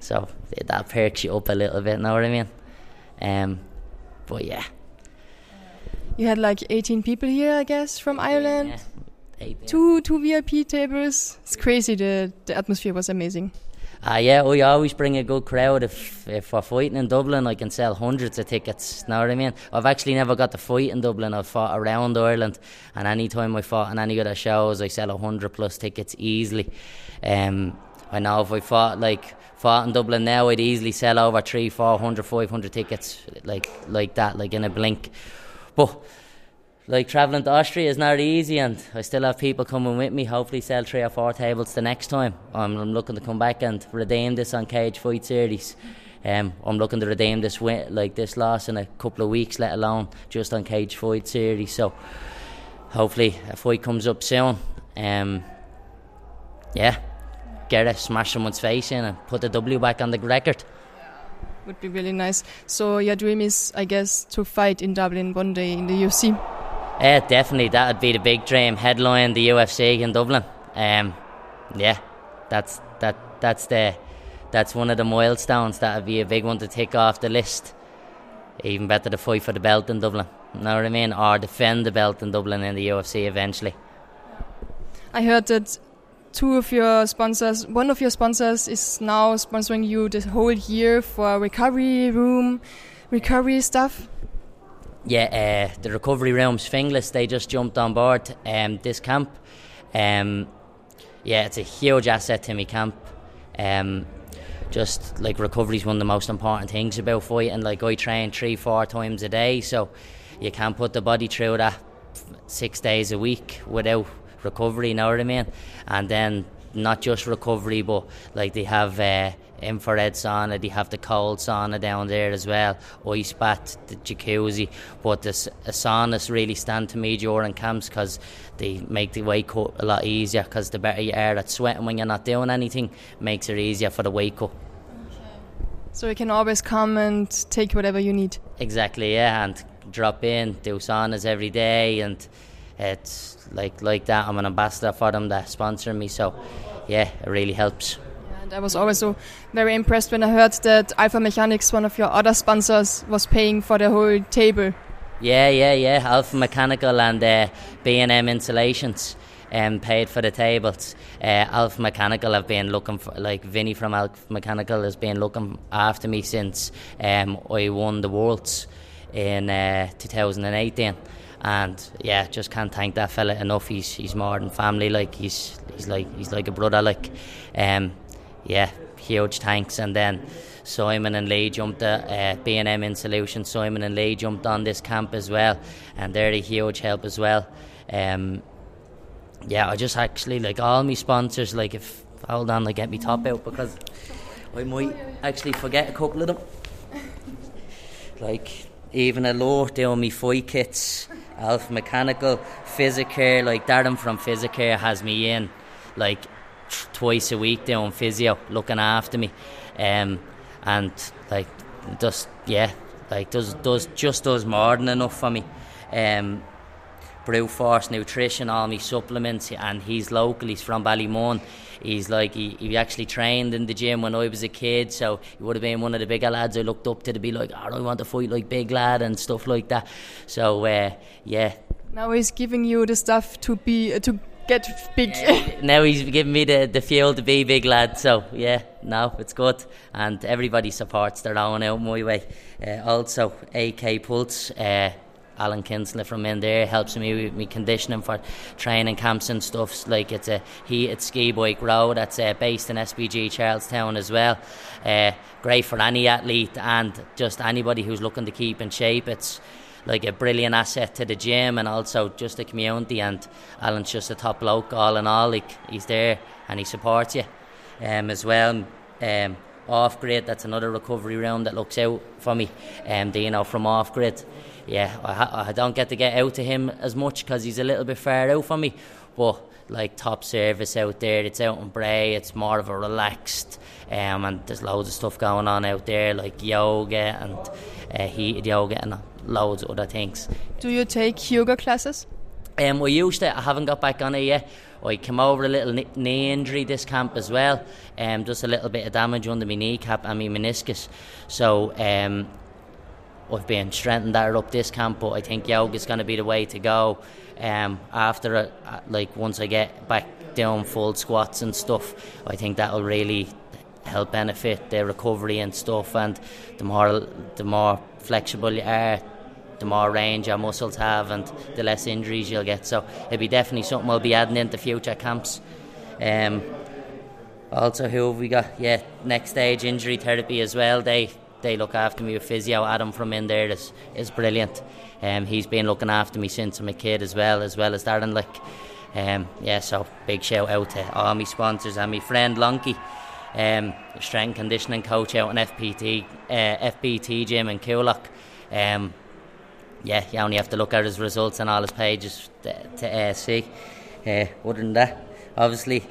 so that perks you up a little bit. Know what I mean? Um, but yeah, you had like eighteen people here, I guess, from Ireland. Yeah, eighteen. Two two V I P tables. It's crazy. The the atmosphere was amazing. Ah, uh, yeah. We always bring a good crowd. If if we're fighting in Dublin, I can sell hundreds of tickets. Know what I mean? I've actually never got to fight in Dublin. I've fought around Ireland, and any time I fought in any other shows, I sell a hundred plus tickets easily. Um, I know if I fought like fought in Dublin now, I'd easily sell over three, four hundred, five hundred tickets like like that, like in a blink. But like traveling to Austria is not easy, and I still have people coming with me. Hopefully sell three or four tables the next time. I'm, I'm looking to come back and redeem this on Cage Fight Series. Um, I'm looking to redeem this win, like this loss in a couple of weeks, let alone just on Cage Fight Series. So hopefully a fight comes up soon. Um, yeah, Gareth smash someone's face in and put the W back on the record. Would be really nice. So your dream is, I guess, to fight in Dublin one day in the U F C. Yeah, definitely. That would be the big dream. Headline the U F C in Dublin. Um, yeah, that's that. That's the. That's one of the milestones. That would be a big one to tick off the list. Even better to fight for the belt in Dublin. Know what I mean? Or defend the belt in Dublin in the U F C eventually. I heard that two of your sponsors, one of your sponsors is now sponsoring you this whole year for recovery room, recovery stuff. Yeah, uh, the recovery room Sfingless, they just jumped on board um, this camp. Um, yeah, it's a huge asset to me camp. Um, just like recovery is one of the most important things about fighting. Like I train three, four times a day, so you can't put the body through that six days a week without recovery. Know what I mean? And then not just recovery, but like they have. Uh, infrared sauna, they have the cold sauna down there as well, ice bath, the jacuzzi, but the saunas really stand to me during camps because they make the wake up a lot easier because the better you are at sweating when you're not doing anything, makes it easier for the wake up. Okay. So you can always come and take whatever you need. Exactly, yeah, and drop in, do saunas every day, and it's like like that. I'm an ambassador for them that sponsor me, so yeah, it really helps. I was always so very impressed when I heard that Alpha Mechanics, one of your other sponsors, was paying for the whole table. Yeah, yeah, yeah. Alpha Mechanical and uh, B and M Insulations um, paid for the tables. Uh, Alpha Mechanical have been looking for, like Vinny from Alpha Mechanical has been looking after me since um, I won the Worlds in uh, twenty eighteen. And yeah, just can't thank that fella enough. He's he's more than family. Like he's he's like he's like a brother. Like, um, yeah, huge thanks. And then Simon and Lee jumped uh, B and M Insulations. Simon and Lee jumped on this camp as well, and they're a huge help as well. Um, yeah, I just actually like all my sponsors. Like, if hold on, like get me top out because I might actually forget a couple of them. Like even a lot doing me fight kits. Alpha Mechanical, Physicare, like Darren from Physicare has me in like twice a week doing physio, looking after me, um, and like just yeah, like does does just does more than enough for me. Um, Brew Force Nutrition, all my supplements, and he's local. He's from Ballymun. He's like he, he actually trained in the gym when I was a kid, so he would have been one of the bigger lads I looked up to to be like, oh, I want to fight like big lad and stuff like that. So uh, yeah. Now he's giving you the stuff to be uh, to get big. Yeah, now he's giving me the, the fuel to be big lad. So yeah, no, it's good, and everybody supports their own out my way. Uh, also, A K Pulse. Uh, Alan Kinsler from in there helps me with me conditioning for training camps and stuff. Like it's a heated ski bike road that's uh, based in S B G Charlestown as well. Uh, great for any athlete and just anybody who's looking to keep in shape. It's like a brilliant asset to the gym and also just the community. And Alan's just a top bloke all in all. Like he's there and he supports you um, as well. Um, Off Grid, that's another recovery room that looks out for me. Um, you know, from Off Grid. Yeah, I, ha- I don't get to get out to him as much because he's a little bit far out from me. But like top service out there, it's out in Bray. It's more of a relaxed, um, and there's loads of stuff going on out there, like yoga and uh, heated yoga and loads of other things. Do you take yoga classes? Um, I used to. I haven't got back on it yet. I came over a little knee injury this camp as well. Um, just a little bit of damage under my kneecap and my meniscus. So. Um, I've been strengthening that up this camp, but I think yoga's going to be the way to go. Um, after, a, like, once I get back down full squats and stuff, I think that'll really help benefit the recovery and stuff. And the more, the more flexible you are, the more range your muscles have, and the less injuries you'll get. So it'll be definitely something I'll be adding into future camps. Um, also, who have we got? Yeah, next stage injury therapy as well. They. They look after me with physio. Adam from in there is is brilliant. Um, he's been looking after me since I'm a kid as well, as well as Darren. Like, um, yeah. So big shout out to all my sponsors and my friend Lonky, um, strength and conditioning coach out in F P T, uh, F P T gym in Coolock. Um, yeah, you only have to look at his results and all his pages to, to uh, see. Uh, other than that, obviously.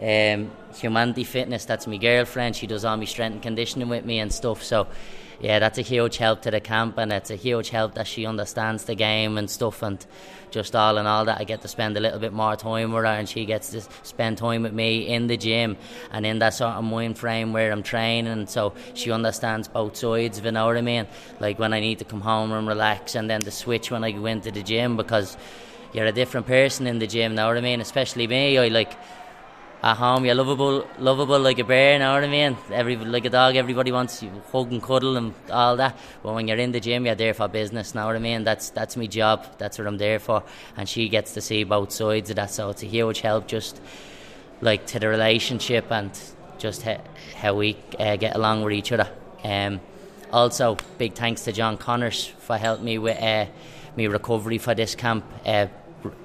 Um, Humanity Fitness, that's my girlfriend. She does all my strength and conditioning with me and stuff. So, yeah, that's a huge help to the camp, and it's a huge help that she understands the game and stuff. And just all in all, that I get to spend a little bit more time with her, and she gets to spend time with me in the gym and in that sort of mind frame where I'm training. So she understands both sides, if you know what I mean. Like when I need to come home and relax, and then the switch when I go into the gym, because you're a different person in the gym, know what I mean? Especially me, I like. At home, you're lovable, lovable like a bear, you know what I mean? Every, like a dog, everybody wants you hug and cuddle and all that. But when you're in the gym, you're there for business, you know what I mean? That's that's my job, that's what I'm there for. And she gets to see both sides of that, so it's a huge help just like to the relationship and just he, how we uh, get along with each other. Um, also, big thanks to John Connors for helping me with uh, my recovery for this camp. Uh,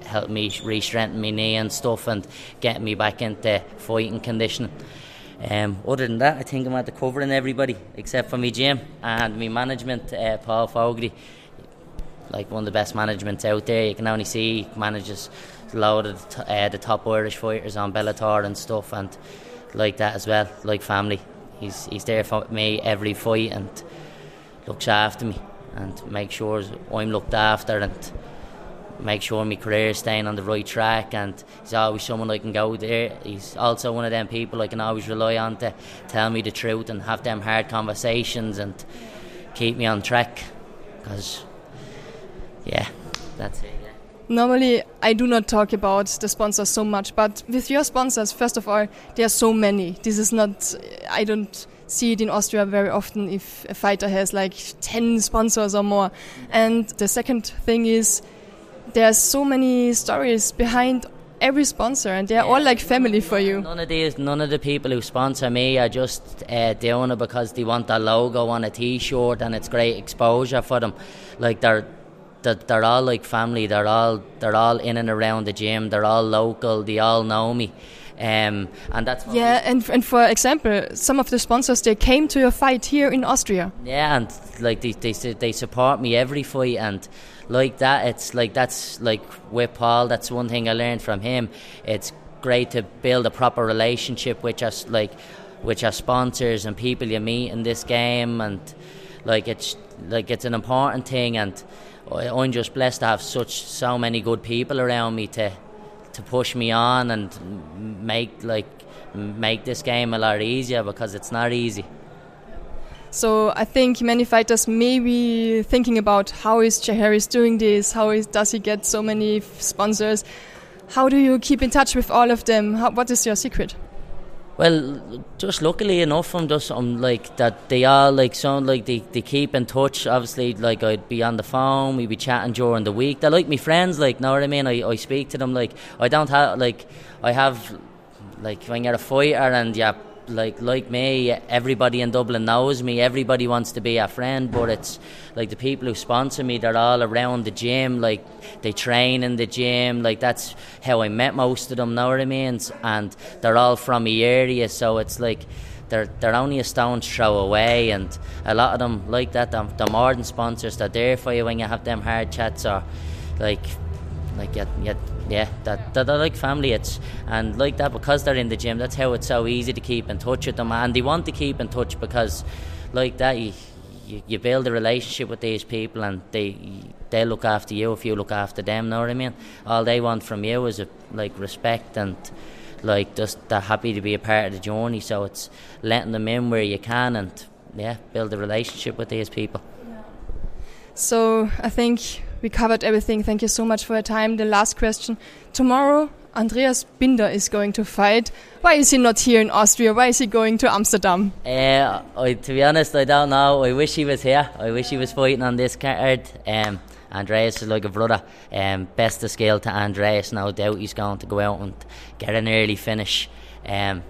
helped me re-strengthen my knee and stuff and get me back into fighting condition. Um, other than that, I think I'm at the covering everybody except for my gym and my management, uh, Paul Fogarty, like one of the best managements out there. You can only see he manages a lot of the, uh, the top Irish fighters on Bellator and stuff, and like that as well, like family. He's he's there for me every fight and looks after me and makes sure I'm looked after and make sure my career is staying on the right track, and he's always someone I can go there. He's also one of them people I can always rely on to tell me the truth and have them hard conversations and keep me on track, because yeah, that's it. Yeah. Normally I do not talk about the sponsors so much, but with your sponsors, first of all, there are so many. This is not, I don't see it in Austria very often if a fighter has like ten sponsors or more. And the second thing is there's so many stories behind every sponsor, and they're yeah, all like family none, for you. None of these, none of the people who sponsor me are just uh, doing it because they want their logo on a T-shirt and it's great exposure for them. Like they're, they're, they're all like family. They're all, they're all in and around the gym. They're all local. They all know me, um, and that's what yeah. And and for example, some of the sponsors, they came to your fight here in Austria. Yeah, and like they they they support me every fight and. Like that, it's like that's like with Paul. That's one thing I learned from him. It's great to build a proper relationship with us, like with your sponsors and people you meet in this game, and like it's like it's an important thing. And I'm just blessed to have such so many good people around me to to push me on and make like make this game a lot easier because it's not easy. So I think many fighters may be thinking about how is Jay Harris doing this? How is, does he get so many f- sponsors? How do you keep in touch with all of them? How, what is your secret? Well, just luckily enough, I'm just I'm like that. They are like sound like they, they keep in touch. Obviously, like I'd be on the phone, we'd be chatting during the week. They're like my friends, like know what I mean. I, I speak to them like I don't have like I have like when you're a fighter and yeah. Like like me, everybody in Dublin knows me. Everybody wants to be a friend, but it's like the people who sponsor me. They're all around the gym. Like they train in the gym. Like that's how I met most of them. Know what I mean? And they're all from the area, so it's like they're they're only a stone's throw away. And a lot of them like that. The, the modern sponsors, they're there for you when you have them hard chats or like like yeah yeah. Yeah, that, that I like family. It's and like that because they're in the gym. That's how it's so easy to keep in touch with them, and they want to keep in touch because, like that, you, you build a relationship with these people, and they they look after you if you look after them. Know what I mean? All they want from you is a, like respect and like just they're happy to be a part of the journey. So it's letting them in where you can, and yeah, build a relationship with these people. So I think we covered everything. Thank you so much for your time. The last question. Tomorrow, Andreas Binder is going to fight. Why is he not here in Austria? Why is he going to Amsterdam? Uh, I, to be honest, I don't know. I wish he was here. I wish he was fighting on this card. Um, Andreas is like a brother. Um, best of skill to Andreas. No doubt he's going to go out and get an early finish. Um,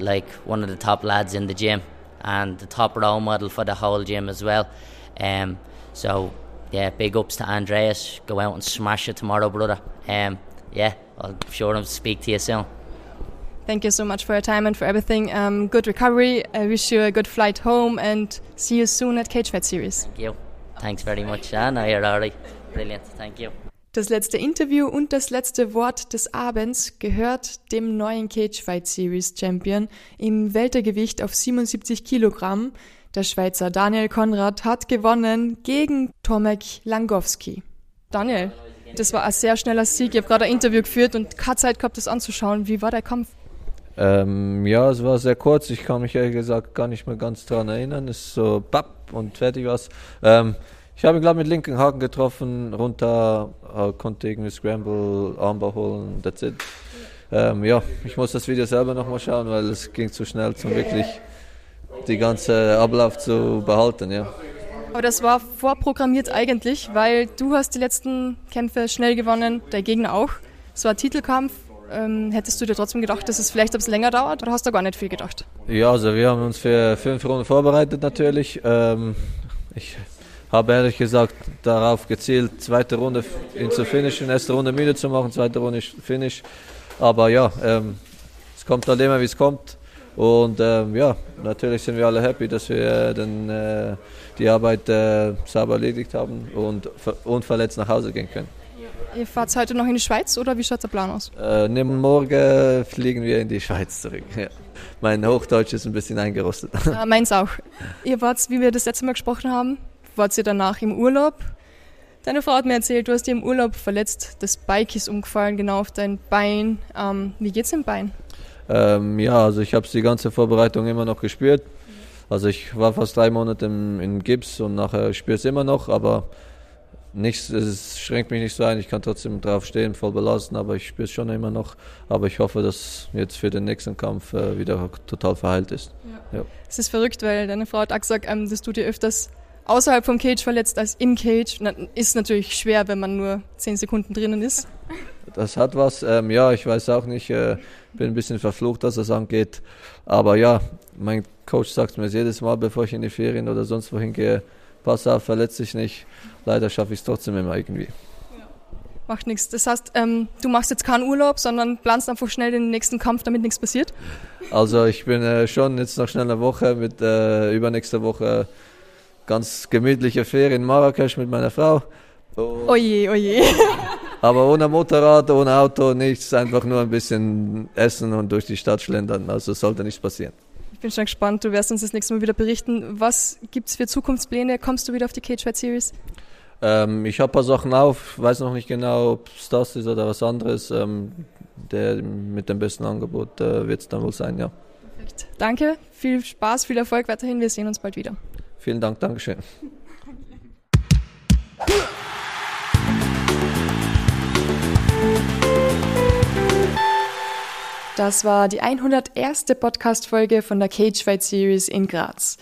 like one of the top lads in the gym and the top role model for the whole gym as well. Um, so yeah, big ups to Andreas. Go out and smash it tomorrow, brother. Um, yeah, I'm sure I'll speak to you soon. Thank you so much for your time and for everything. Um, good recovery. I wish you a good flight home and see you soon at Cage Fight Series. Thank you. Thanks very much, Anna. You're already brilliant. Thank you. Das letzte Interview und das letzte Wort des Abends gehört dem neuen Cage Fight Series Champion im Weltergewicht auf siebenundsiebzig Kilogramm. Der Schweizer Daniel Konrad hat gewonnen gegen Tomek Langowski. Daniel, das war ein sehr schneller Sieg. Ich habe gerade ein Interview geführt und keine Zeit gehabt, das anzuschauen. Wie war der Kampf? Ähm, ja, es war sehr kurz. Ich kann mich ehrlich gesagt gar nicht mehr ganz daran erinnern. Es ist so bapp und fertig war's. Ähm, ich habe ihn glaube mit linken Haken getroffen, runter, konnte irgendwie Scramble, Armbar holen, that's it. Ähm, ja, ich muss das Video selber nochmal schauen, weil es ging zu schnell zum wirklich... die ganze Ablauf zu behalten, ja. Aber das war vorprogrammiert eigentlich, weil du hast die letzten Kämpfe schnell gewonnen, der Gegner auch. Es war ein Titelkampf. Ähm, hättest du dir trotzdem gedacht, dass es vielleicht etwas länger dauert oder hast du gar nicht viel gedacht? Ja, also wir haben uns für fünf Runden vorbereitet natürlich. Ähm, ich habe ehrlich gesagt darauf gezielt, zweite Runde ihn zu finishen, erste Runde müde zu machen, zweite Runde Finish. Aber ja, ähm, es kommt halt immer, wie es kommt. Und ähm, ja, natürlich sind wir alle happy, dass wir äh, den, äh, die Arbeit äh, sauber erledigt haben und ver- unverletzt nach Hause gehen können. Ihr fahrt heute noch in die Schweiz oder wie schaut der Plan aus? Äh, ne, morgen fliegen wir in die Schweiz zurück. Ja. Mein Hochdeutsch ist ein bisschen eingerostet. Ja, meins auch. Ihr wart, wie wir das letzte Mal gesprochen haben, wart ihr danach im Urlaub. Deine Frau hat mir erzählt, du hast dich im Urlaub verletzt. Das Bike ist umgefallen, genau auf dein Bein. Ähm, wie geht's dem Bein? Ähm, ja, also ich habe die ganze Vorbereitung immer noch gespürt. Also ich war fast drei Monate im, im Gips und nachher spüre es immer noch, aber nichts, es schränkt mich nicht so ein. Ich kann trotzdem drauf stehen, voll belasten, aber ich spüre es schon immer noch. Aber ich hoffe, dass jetzt für den nächsten Kampf äh, wieder total verheilt ist. Ja. Ja. Es ist verrückt, weil deine Frau hat auch gesagt, ähm, dass du dir öfters außerhalb vom Cage verletzt als im Cage. Ist natürlich schwer, wenn man nur zehn Sekunden drinnen ist. Das hat was. Ähm, ja, ich weiß auch nicht. Äh, bin ein bisschen verflucht, dass das angeht. Aber ja, mein Coach sagt mir jedes Mal, bevor ich in die Ferien oder sonst wohin gehe, pass auf, verletz dich nicht. Leider schaffe ich es trotzdem immer irgendwie. Macht nichts. Das heißt, ähm, du machst jetzt keinen Urlaub, sondern planst einfach schnell den nächsten Kampf, damit nichts passiert? Also ich bin äh, schon jetzt noch schnell eine Woche, mit äh, übernächster Woche ganz gemütliche Ferien in Marrakesch mit meiner Frau. Oh, oje, oje. Aber ohne Motorrad, ohne Auto, nichts, einfach nur ein bisschen essen und durch die Stadt schlendern. Also sollte nichts passieren. Ich bin schon gespannt, du wirst uns das nächste Mal wieder berichten. Was gibt es für Zukunftspläne? Kommst du wieder auf die Cage Fight Series? Ähm, ich habe ein paar Sachen auf, weiß noch nicht genau, ob es das ist oder was anderes. Ähm, der mit dem besten Angebot äh, wird es dann wohl sein, ja. Perfekt. Danke, viel Spaß, viel Erfolg weiterhin. Wir sehen uns bald wieder. Vielen Dank, Dankeschön. Das war die hunderterste Podcast-Folge von der Cage Fight Series in Graz.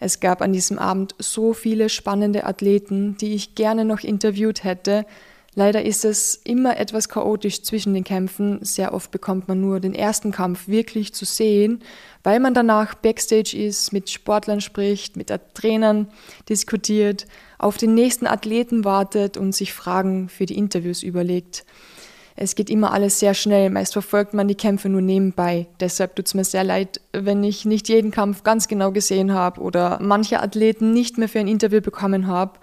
Es gab an diesem Abend so viele spannende Athleten, die ich gerne noch interviewt hätte. Leider ist es immer etwas chaotisch zwischen den Kämpfen. Sehr oft bekommt man nur den ersten Kampf wirklich zu sehen, weil man danach Backstage ist, mit Sportlern spricht, mit Trainern diskutiert, auf den nächsten Athleten wartet und sich Fragen für die Interviews überlegt. Es geht immer alles sehr schnell, meist verfolgt man die Kämpfe nur nebenbei. Deshalb tut es mir sehr leid, wenn ich nicht jeden Kampf ganz genau gesehen habe oder manche Athleten nicht mehr für ein Interview bekommen habe.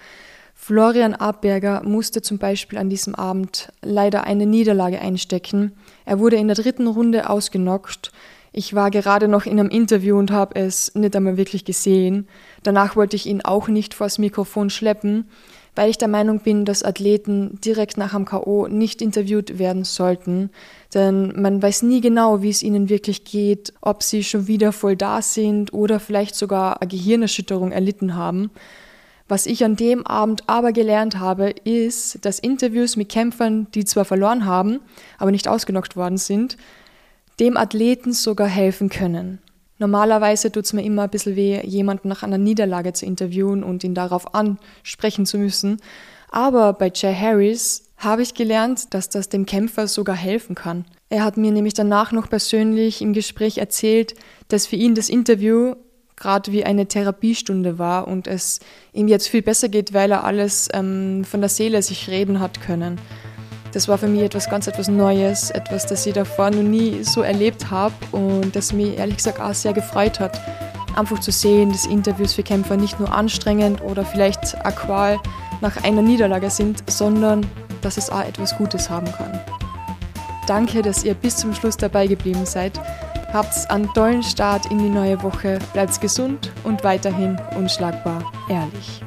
Florian Abberger musste zum Beispiel an diesem Abend leider eine Niederlage einstecken. Er wurde in der dritten Runde ausgenockt. Ich war gerade noch in einem Interview und habe es nicht einmal wirklich gesehen. Danach wollte ich ihn auch nicht vors Mikrofon schleppen, weil ich der Meinung bin, dass Athleten direkt nach dem K O nicht interviewt werden sollten. Denn man weiß nie genau, wie es ihnen wirklich geht, ob sie schon wieder voll da sind oder vielleicht sogar eine Gehirnerschütterung erlitten haben. Was ich an dem Abend aber gelernt habe, ist, dass Interviews mit Kämpfern, die zwar verloren haben, aber nicht ausgenockt worden sind, dem Athleten sogar helfen können. Normalerweise tut es mir immer ein bisschen weh, jemanden nach einer Niederlage zu interviewen und ihn darauf ansprechen zu müssen. Aber bei Jay Harris habe ich gelernt, dass das dem Kämpfer sogar helfen kann. Er hat mir nämlich danach noch persönlich im Gespräch erzählt, dass für ihn das Interview gerade wie eine Therapiestunde war und es ihm jetzt viel besser geht, weil er alles ähm, von der Seele sich reden hat können. Das war für mich etwas ganz etwas Neues, etwas, das ich davor noch nie so erlebt habe und das mich ehrlich gesagt auch sehr gefreut hat. Einfach zu sehen, dass Interviews für Kämpfer nicht nur anstrengend oder vielleicht eine Qual nach einer Niederlage sind, sondern dass es auch etwas Gutes haben kann. Danke, dass ihr bis zum Schluss dabei geblieben seid. Habt einen tollen Start in die neue Woche, bleibt gesund und weiterhin unschlagbar ehrlich.